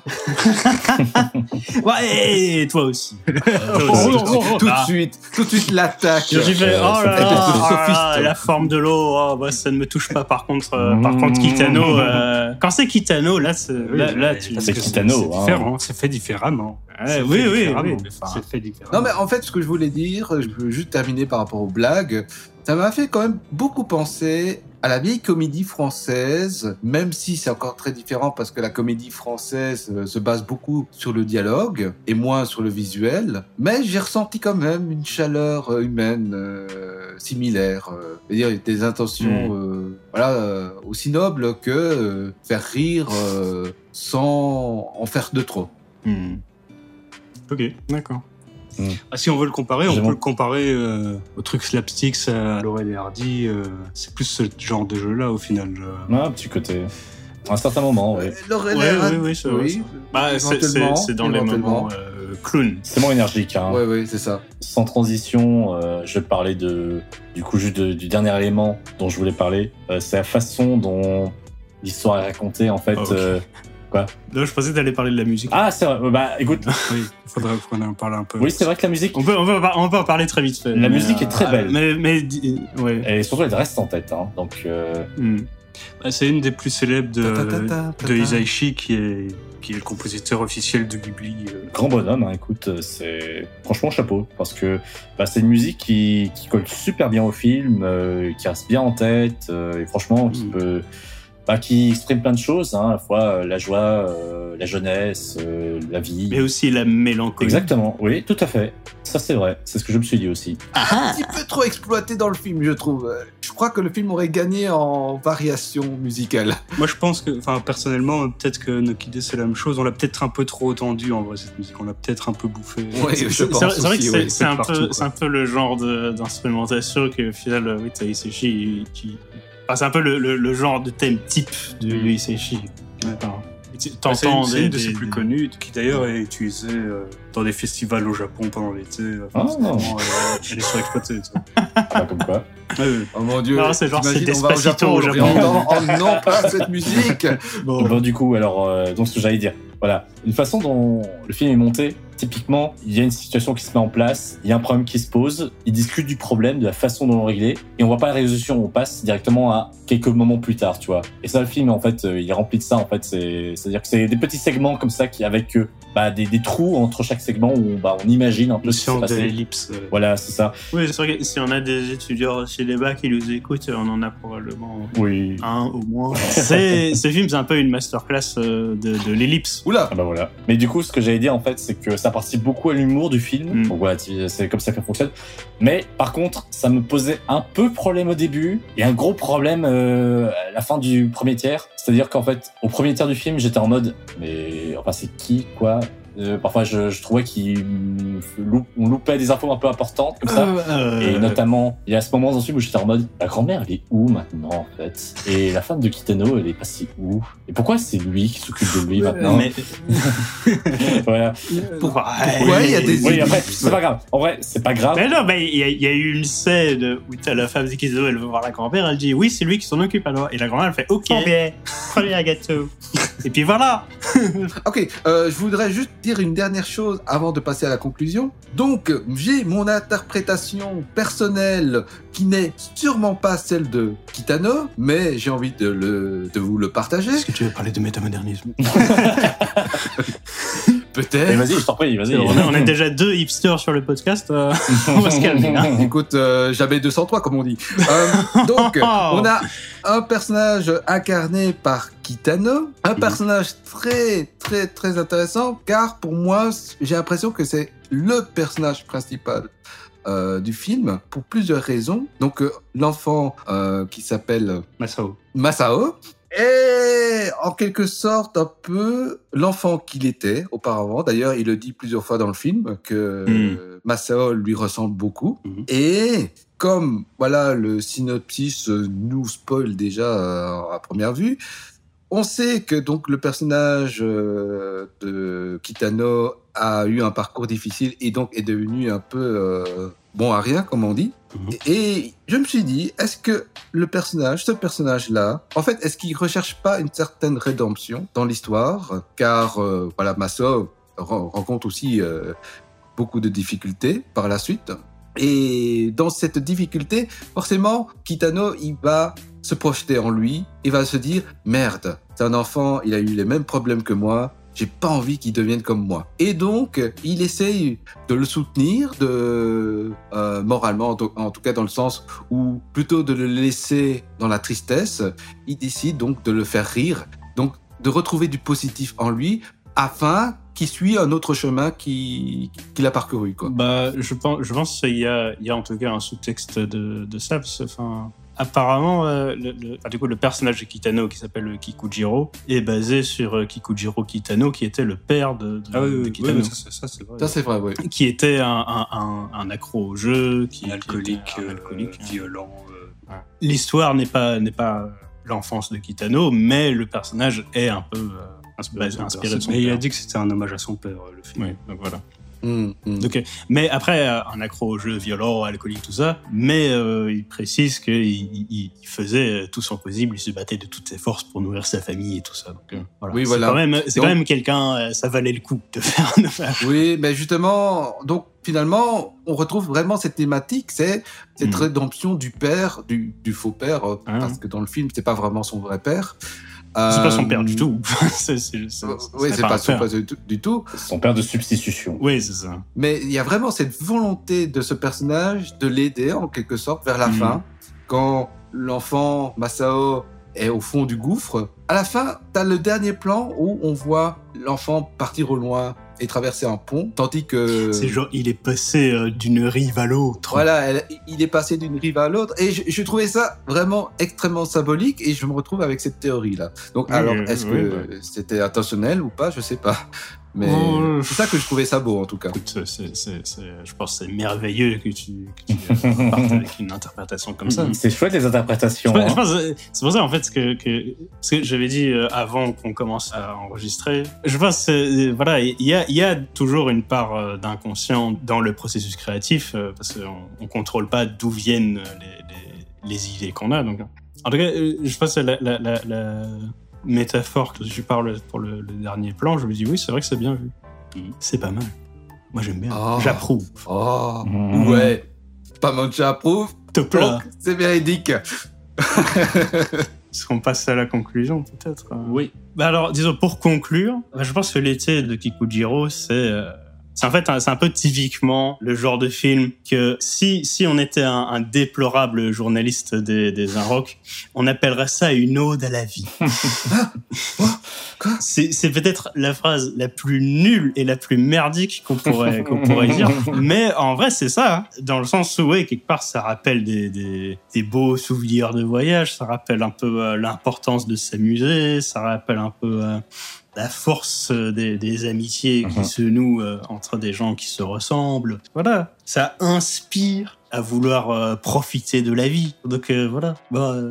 Ouais, toi aussi. Tout de suite l'attaque. J'ai fait, la forme de l'eau, ça ne me touche pas. Par contre Kitano, quand c'est Kitano, là tu... C'est Kitano. C'est différent, c'est fait différemment. Oui. C'est fait différemment. Non, mais en fait, ce que je voulais dire, je veux juste terminer par rapport aux blagues, ça m'a fait quand même beaucoup penser à la vieille comédie française, même si c'est encore très différent parce que la comédie française se base beaucoup sur le dialogue et moins sur le visuel, mais j'ai ressenti quand même une chaleur humaine similaire, c'est-à-dire des intentions aussi nobles que faire rire sans en faire de trop. Ok, d'accord. Ah, si on veut le comparer, on peut le comparer au truc slapstick, à Laurel et Hardy. C'est plus ce genre de jeu-là, au final. Un petit côté. À un certain moment, oui. Laurel et Hardy, oui. C'est dans les moments clown. C'est moins énergique. Hein. Oui, c'est ça. Sans transition, je parlais du dernier élément dont je voulais parler. C'est la façon dont l'histoire est racontée, en fait... Okay. Quoi? Non, je pensais que t'allais parler de la musique. Ah, c'est vrai. Bah, écoute. Oui, faudrait en parler un peu. Oui, c'est vrai que la musique... On peut en parler très vite fait. La musique est très belle. Mais et surtout, elle reste en tête. Hein. Donc, c'est une des plus célèbres de Hisaishi, qui est le compositeur officiel de Ghibli. Grand bonhomme, hein, écoute. C'est... Franchement, chapeau. Parce que c'est une musique qui colle super bien au film, qui reste bien en tête, et franchement, qui peut... qui exprime plein de choses, hein, à la fois la joie, la jeunesse, la vie. Mais aussi la mélancolie. Exactement, oui, tout à fait. Ça, c'est vrai. C'est ce que je me suis dit aussi. Un petit peu trop exploité dans le film, je trouve. Je crois que le film aurait gagné en variation musicale. Moi, je pense que, personnellement, peut-être que Nokide, c'est la même chose. On l'a peut-être un peu trop tendue, en vrai, cette musique. On l'a peut-être un peu bouffée. Ouais, c'est un peu le genre d'instrumentation que, au final, Hisaishi, Enfin, c'est un peu le genre de thème type de Hisaishi. Enfin, t'entends c'est une de ses plus connues, qui d'ailleurs est utilisée dans des festivals au Japon pendant l'été. Enfin, elle est surexploitée. Ah, comme quoi. Oh mon Dieu, non, c'est genre, c'est on va au Japon, oh non, pas cette musique. Bon, du coup, alors, donc ce que j'allais dire. Voilà, une façon dont le film est monté, typiquement, il y a une situation qui se met en place, il y a un problème qui se pose, ils discutent du problème, de la façon dont on le réglait, et on voit pas la résolution, on passe directement à quelques moments plus tard, tu vois. Et ça, le film, en fait, il est rempli de ça, en fait, c'est-à-dire que c'est des petits segments comme ça, qui avec des trous entre chaque segment où on imagine un peu ce qui s'est passé. Une sorte d'ellipse. Voilà, c'est ça. Oui, c'est vrai que si on a des étudiants chez les bacs qui nous écoutent, on en a probablement un au moins. Ce film, c'est un peu une masterclass de l'ellipse. Oula. Ah bah voilà. Mais du coup, ce que j'allais dire, en fait, c'est que ça participe beaucoup à l'humour du film. Donc voilà, c'est comme ça que ça fonctionne. Mais par contre, ça me posait un peu problème au début et un gros problème à la fin du premier tiers. C'est-à-dire qu'en fait, au premier tiers du film, j'étais en mode, mais enfin, c'est qui, quoi? Parfois, je trouvais qu'on loupait des infos un peu importantes, comme ça. Et notamment, il y a ce moment dans le film où j'étais en mode, la grand-mère, elle est où maintenant, en fait? Et la femme de Kitano, elle est passée où? Et pourquoi c'est lui qui s'occupe de lui maintenant? Voilà. Pourquoi il y a des... Oui, après, c'est pas grave. En vrai, c'est pas grave. Mais non, mais il y a eu une scène où la femme de Kitano, elle veut voir la grand-mère, elle dit, oui, c'est lui qui s'en occupe, alors. Et la grand-mère, elle fait, ok, premier gâteau. Et puis voilà. Ok, je voudrais juste dire une dernière chose avant de passer à la conclusion. Donc, j'ai mon interprétation personnelle qui n'est sûrement pas celle de Kitano, mais j'ai envie de vous le partager. Est-ce que tu veux parler de métamodernisme? Peut-être. Mais vas-y, je t'en prie, vas-y. On est déjà deux hipsters sur le podcast. On va se calmer. Hein. Écoute, jamais 203, comme on dit. Donc, on a un personnage incarné par Kitano, un personnage très, très, très intéressant, car pour moi, j'ai l'impression que c'est le personnage principal du film, pour plusieurs raisons. Donc, l'enfant qui s'appelle... Masao. Et en quelque sorte un peu l'enfant qu'il était auparavant. D'ailleurs, il le dit plusieurs fois dans le film que Masao lui ressemble beaucoup. Et comme voilà, le synopsis nous spoil déjà à première vue, on sait que donc le personnage de Kitano a eu un parcours difficile et donc est devenu un peu bon à rien, comme on dit. Et je me suis dit, est-ce que ce personnage-là, en fait, est-ce qu'il ne recherche pas une certaine rédemption dans l'histoire? Car, voilà, Masao rencontre aussi beaucoup de difficultés par la suite. Et dans cette difficulté, forcément, Kitano, il va se projeter en lui, il va se dire, merde, c'est un enfant, il a eu les mêmes problèmes que moi, j'ai pas envie qu'il devienne comme moi. Et donc, il essaye de le soutenir, moralement, en tout cas dans le sens où, plutôt de le laisser dans la tristesse, il décide donc de le faire rire, donc de retrouver du positif en lui, afin qu'il suit un autre chemin qu'il a parcouru, quoi. Bah, je pense qu'il y a en tout cas un sous-texte de ça, enfin... Apparemment, le personnage de Kitano, qui s'appelle Kikujiro, est basé sur Kikujiro Kitano, qui était le père de Kitano. Oui, ça, c'est vrai. Qui était un accro au jeu, un alcoolique violent. L'histoire n'est pas l'enfance de Kitano, mais le personnage est un peu inspiré de son père. Il a dit que c'était un hommage à son père, le film. Oui, donc voilà. Okay. Mais après, un accro au jeu violent, alcoolique, tout ça, mais il précise qu'il faisait tout son possible, il se battait de toutes ses forces pour nourrir sa famille et tout ça. Donc, voilà. Oui, voilà. C'est quand même quelqu'un, ça valait le coup de faire un hommage. Oui, mais justement, donc finalement, on retrouve vraiment cette thématique, c'est cette rédemption du père, du faux père, parce que dans le film, c'est pas vraiment son vrai père. C'est pas son père du tout. C'est pas son père du tout. Son père de substitution. Oui, c'est ça. Mais il y a vraiment cette volonté de ce personnage de l'aider en quelque sorte vers la fin. Quand l'enfant Masao est au fond du gouffre, à la fin, t'as le dernier plan où on voit l'enfant partir au loin et traverser un pont, tandis que... C'est genre, il est passé d'une rive à l'autre. Voilà, il est passé d'une rive à l'autre, et je trouvais ça vraiment extrêmement symbolique, et je me retrouve avec cette théorie-là. Donc, est-ce que c'était intentionnel ou pas? Je sais pas. Mais c'est ça que je trouvais ça beau, en tout cas. Écoute, je pense que c'est merveilleux que tu partes avec une interprétation comme ça. C'est chouette, les interprétations. Je pense, c'est pour ça, en fait, que j'avais dit avant qu'on commence à enregistrer. Je pense voilà, il y a toujours une part d'inconscient dans le processus créatif, parce qu'on ne contrôle pas d'où viennent les idées qu'on a. Donc. En tout cas, je pense que la métaphore que tu parles pour le dernier plan, je me dis oui, c'est vrai que c'est bien vu. C'est pas mal. Moi, j'aime bien. J'approuve. Ouais. Pas mal, j'approuve. Donc, c'est véridique. Est-ce qu'on passe à la conclusion, peut-être? Oui. Bah alors, disons, pour conclure, je pense que l'été de Kikujiro, c'est en fait c'est un peu typiquement le genre de film que si on était un déplorable journaliste des Inrocks, on appellerait ça une ode à la vie. C'est peut-être la phrase la plus nulle et la plus merdique qu'on pourrait dire, mais en vrai c'est ça, hein, dans le sens où ouais, quelque part ça rappelle des beaux souvenirs de voyage, ça rappelle un peu l'importance de s'amuser, ça rappelle un peu la force des amitiés qui se nouent entre des gens qui se ressemblent. Voilà, ça inspire à vouloir profiter de la vie. Donc voilà,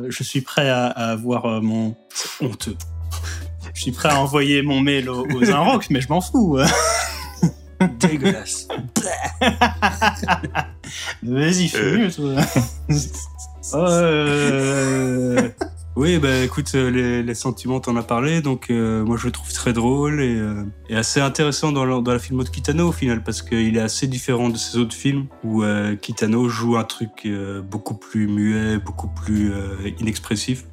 je suis prêt à avoir mon... C'est honteux. Je suis prêt à envoyer mon mail aux Inrocks, mais je m'en fous. Dégueulasse. Vas-y, fais mieux, toi. Oui, écoute, les sentiments, t'en as parlé, donc moi je le trouve très drôle et assez intéressant dans la filmo de Kitano au final, parce qu'il est assez différent de ses autres films où Kitano joue un truc beaucoup plus muet, beaucoup plus inexpressif.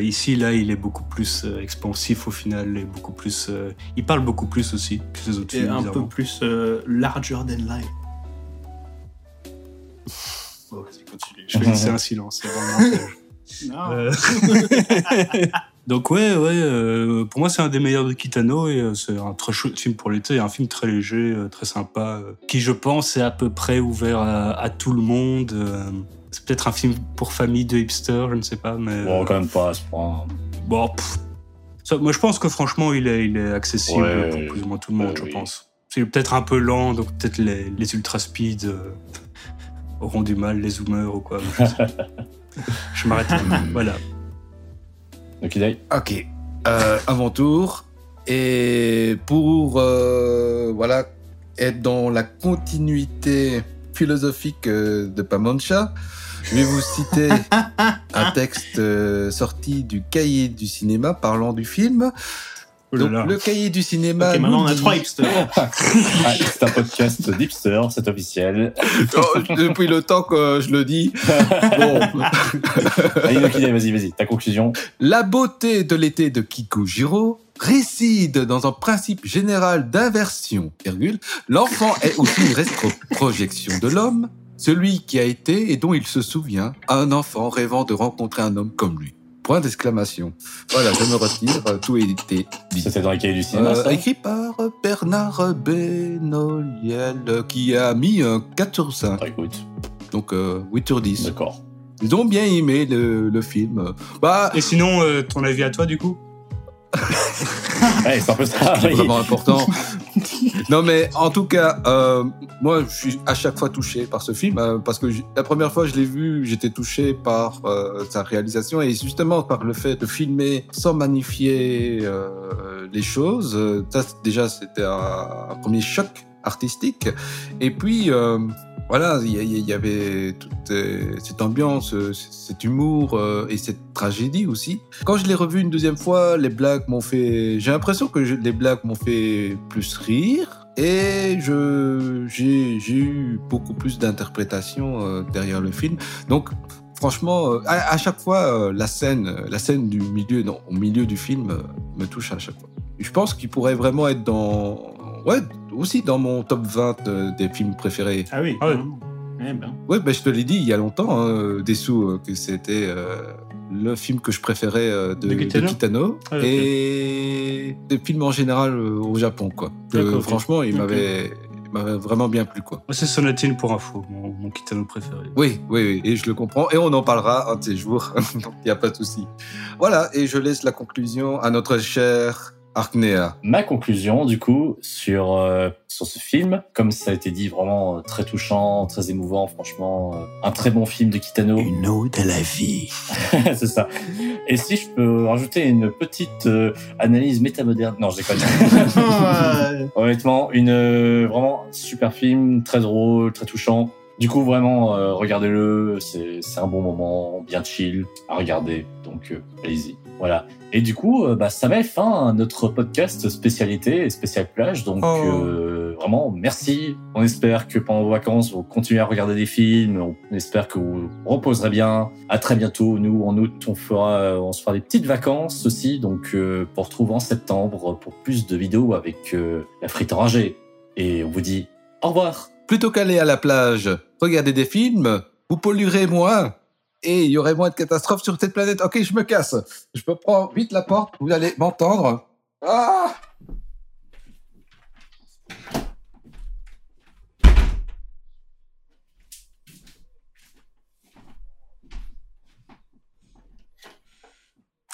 Ici, là, il est beaucoup plus expansif au final, et beaucoup plus, il parle beaucoup plus aussi que ses autres films. Et un peu plus larger than life. Bon, vas-y, continue. Je vais laisser un silence, c'est vraiment un non. Donc pour moi c'est un des meilleurs de Kitano et c'est un très chouette film pour l'été, un film très léger, très sympa, qui je pense est à peu près ouvert à tout le monde. C'est peut-être un film pour famille de hipsters, je ne sais pas, mais... Bon, quand même pas à ce point. Bon, ça, moi je pense que franchement il est accessible pour plus ou moins tout le monde, je pense. C'est peut-être un peu lent, donc peut-être les ultra speed auront du mal, les zoomers ou quoi, je sais. Je m'arrête. Voilà. Ok. À mon tour. Et pour être dans la continuité philosophique de Pamancha, je vais vous citer un texte sorti du cahier du cinéma parlant du film. Donc, le cahier du cinéma. Okay, maintenant, on a 3 hipsters. C'est un podcast d'hipsters, c'est officiel. Depuis le temps que je le dis. Bon. Vas-y, ta conclusion. La beauté de l'été de Kikujiro réside dans un principe général d'inversion, L'enfant est aussi une projection de l'homme, celui qui a été et dont il se souvient, un enfant rêvant de rencontrer un homme comme lui. Point d'exclamation. Voilà, je me retire, tout était dit. C'était dans le cahier du cinéma, ça? Écrit par Bernard Benoliel, qui a mis 4 sur 5. Ah, écoute. Donc 8 sur 10. D'accord. Ils ont bien aimé le film. Et sinon, ton avis à toi, du coup? C'est un peu ça. C'est vraiment important. Non, mais en tout cas, moi, je suis à chaque fois touché par ce film, parce que la première fois que je l'ai vu, j'étais touché par sa réalisation et justement par le fait de filmer sans magnifier les choses. Ça, déjà, c'était un premier choc artistique. Et puis, il y avait toute cette ambiance, cet humour et cette tragédie aussi. Quand je l'ai revu une deuxième fois, les blagues m'ont fait... J'ai l'impression que les blagues m'ont fait plus rire. Et j'ai eu beaucoup plus d'interprétations derrière le film. Donc, franchement, à chaque fois, la scène du milieu, au milieu du film, me touche à chaque fois. Je pense qu'il pourrait vraiment être dans... Ouais, aussi dans mon top 20 des films préférés. Ah oui. Ah ouais. Je te l'ai dit il y a longtemps, Dessous, que c'était le film que je préférais de Kitano. Ah, okay. Et des films en général au Japon, quoi. Franchement, il m'avait vraiment bien plu, quoi. C'est Sonatine pour info, mon Kitano préféré. Oui, et je le comprends. Et on en parlera un de ces jours, donc il n'y a pas de souci. Voilà, et je laisse la conclusion à notre cher Arknea. Ma conclusion, du coup, sur ce film, comme ça a été dit, vraiment très touchant, très émouvant, franchement, un très bon film de Kitano. Une ode à la vie. C'est ça. Et si je peux rajouter une petite analyse métamoderne... Non, je déconne. Honnêtement, vraiment super film, très drôle, très touchant. Du coup, vraiment, regardez-le, c'est un bon moment, bien chill à regarder, donc allez-y. Voilà. Et du coup, ça met fin à notre podcast spécialité et spécial plage, donc vraiment, merci. On espère que pendant vos vacances, vous continuez à regarder des films, on espère que vous reposerez bien. À très bientôt. Nous, en août, on se fera des petites vacances aussi, donc on se retrouve en septembre pour plus de vidéos avec la frite enragée. Et on vous dit au revoir. Plutôt qu'aller à la plage, regardez des films, vous polluerez moins et il y aurait moins de catastrophes sur cette planète. Ok, je me casse. Je peux prendre vite la porte, vous allez m'entendre. Ah!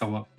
Au revoir.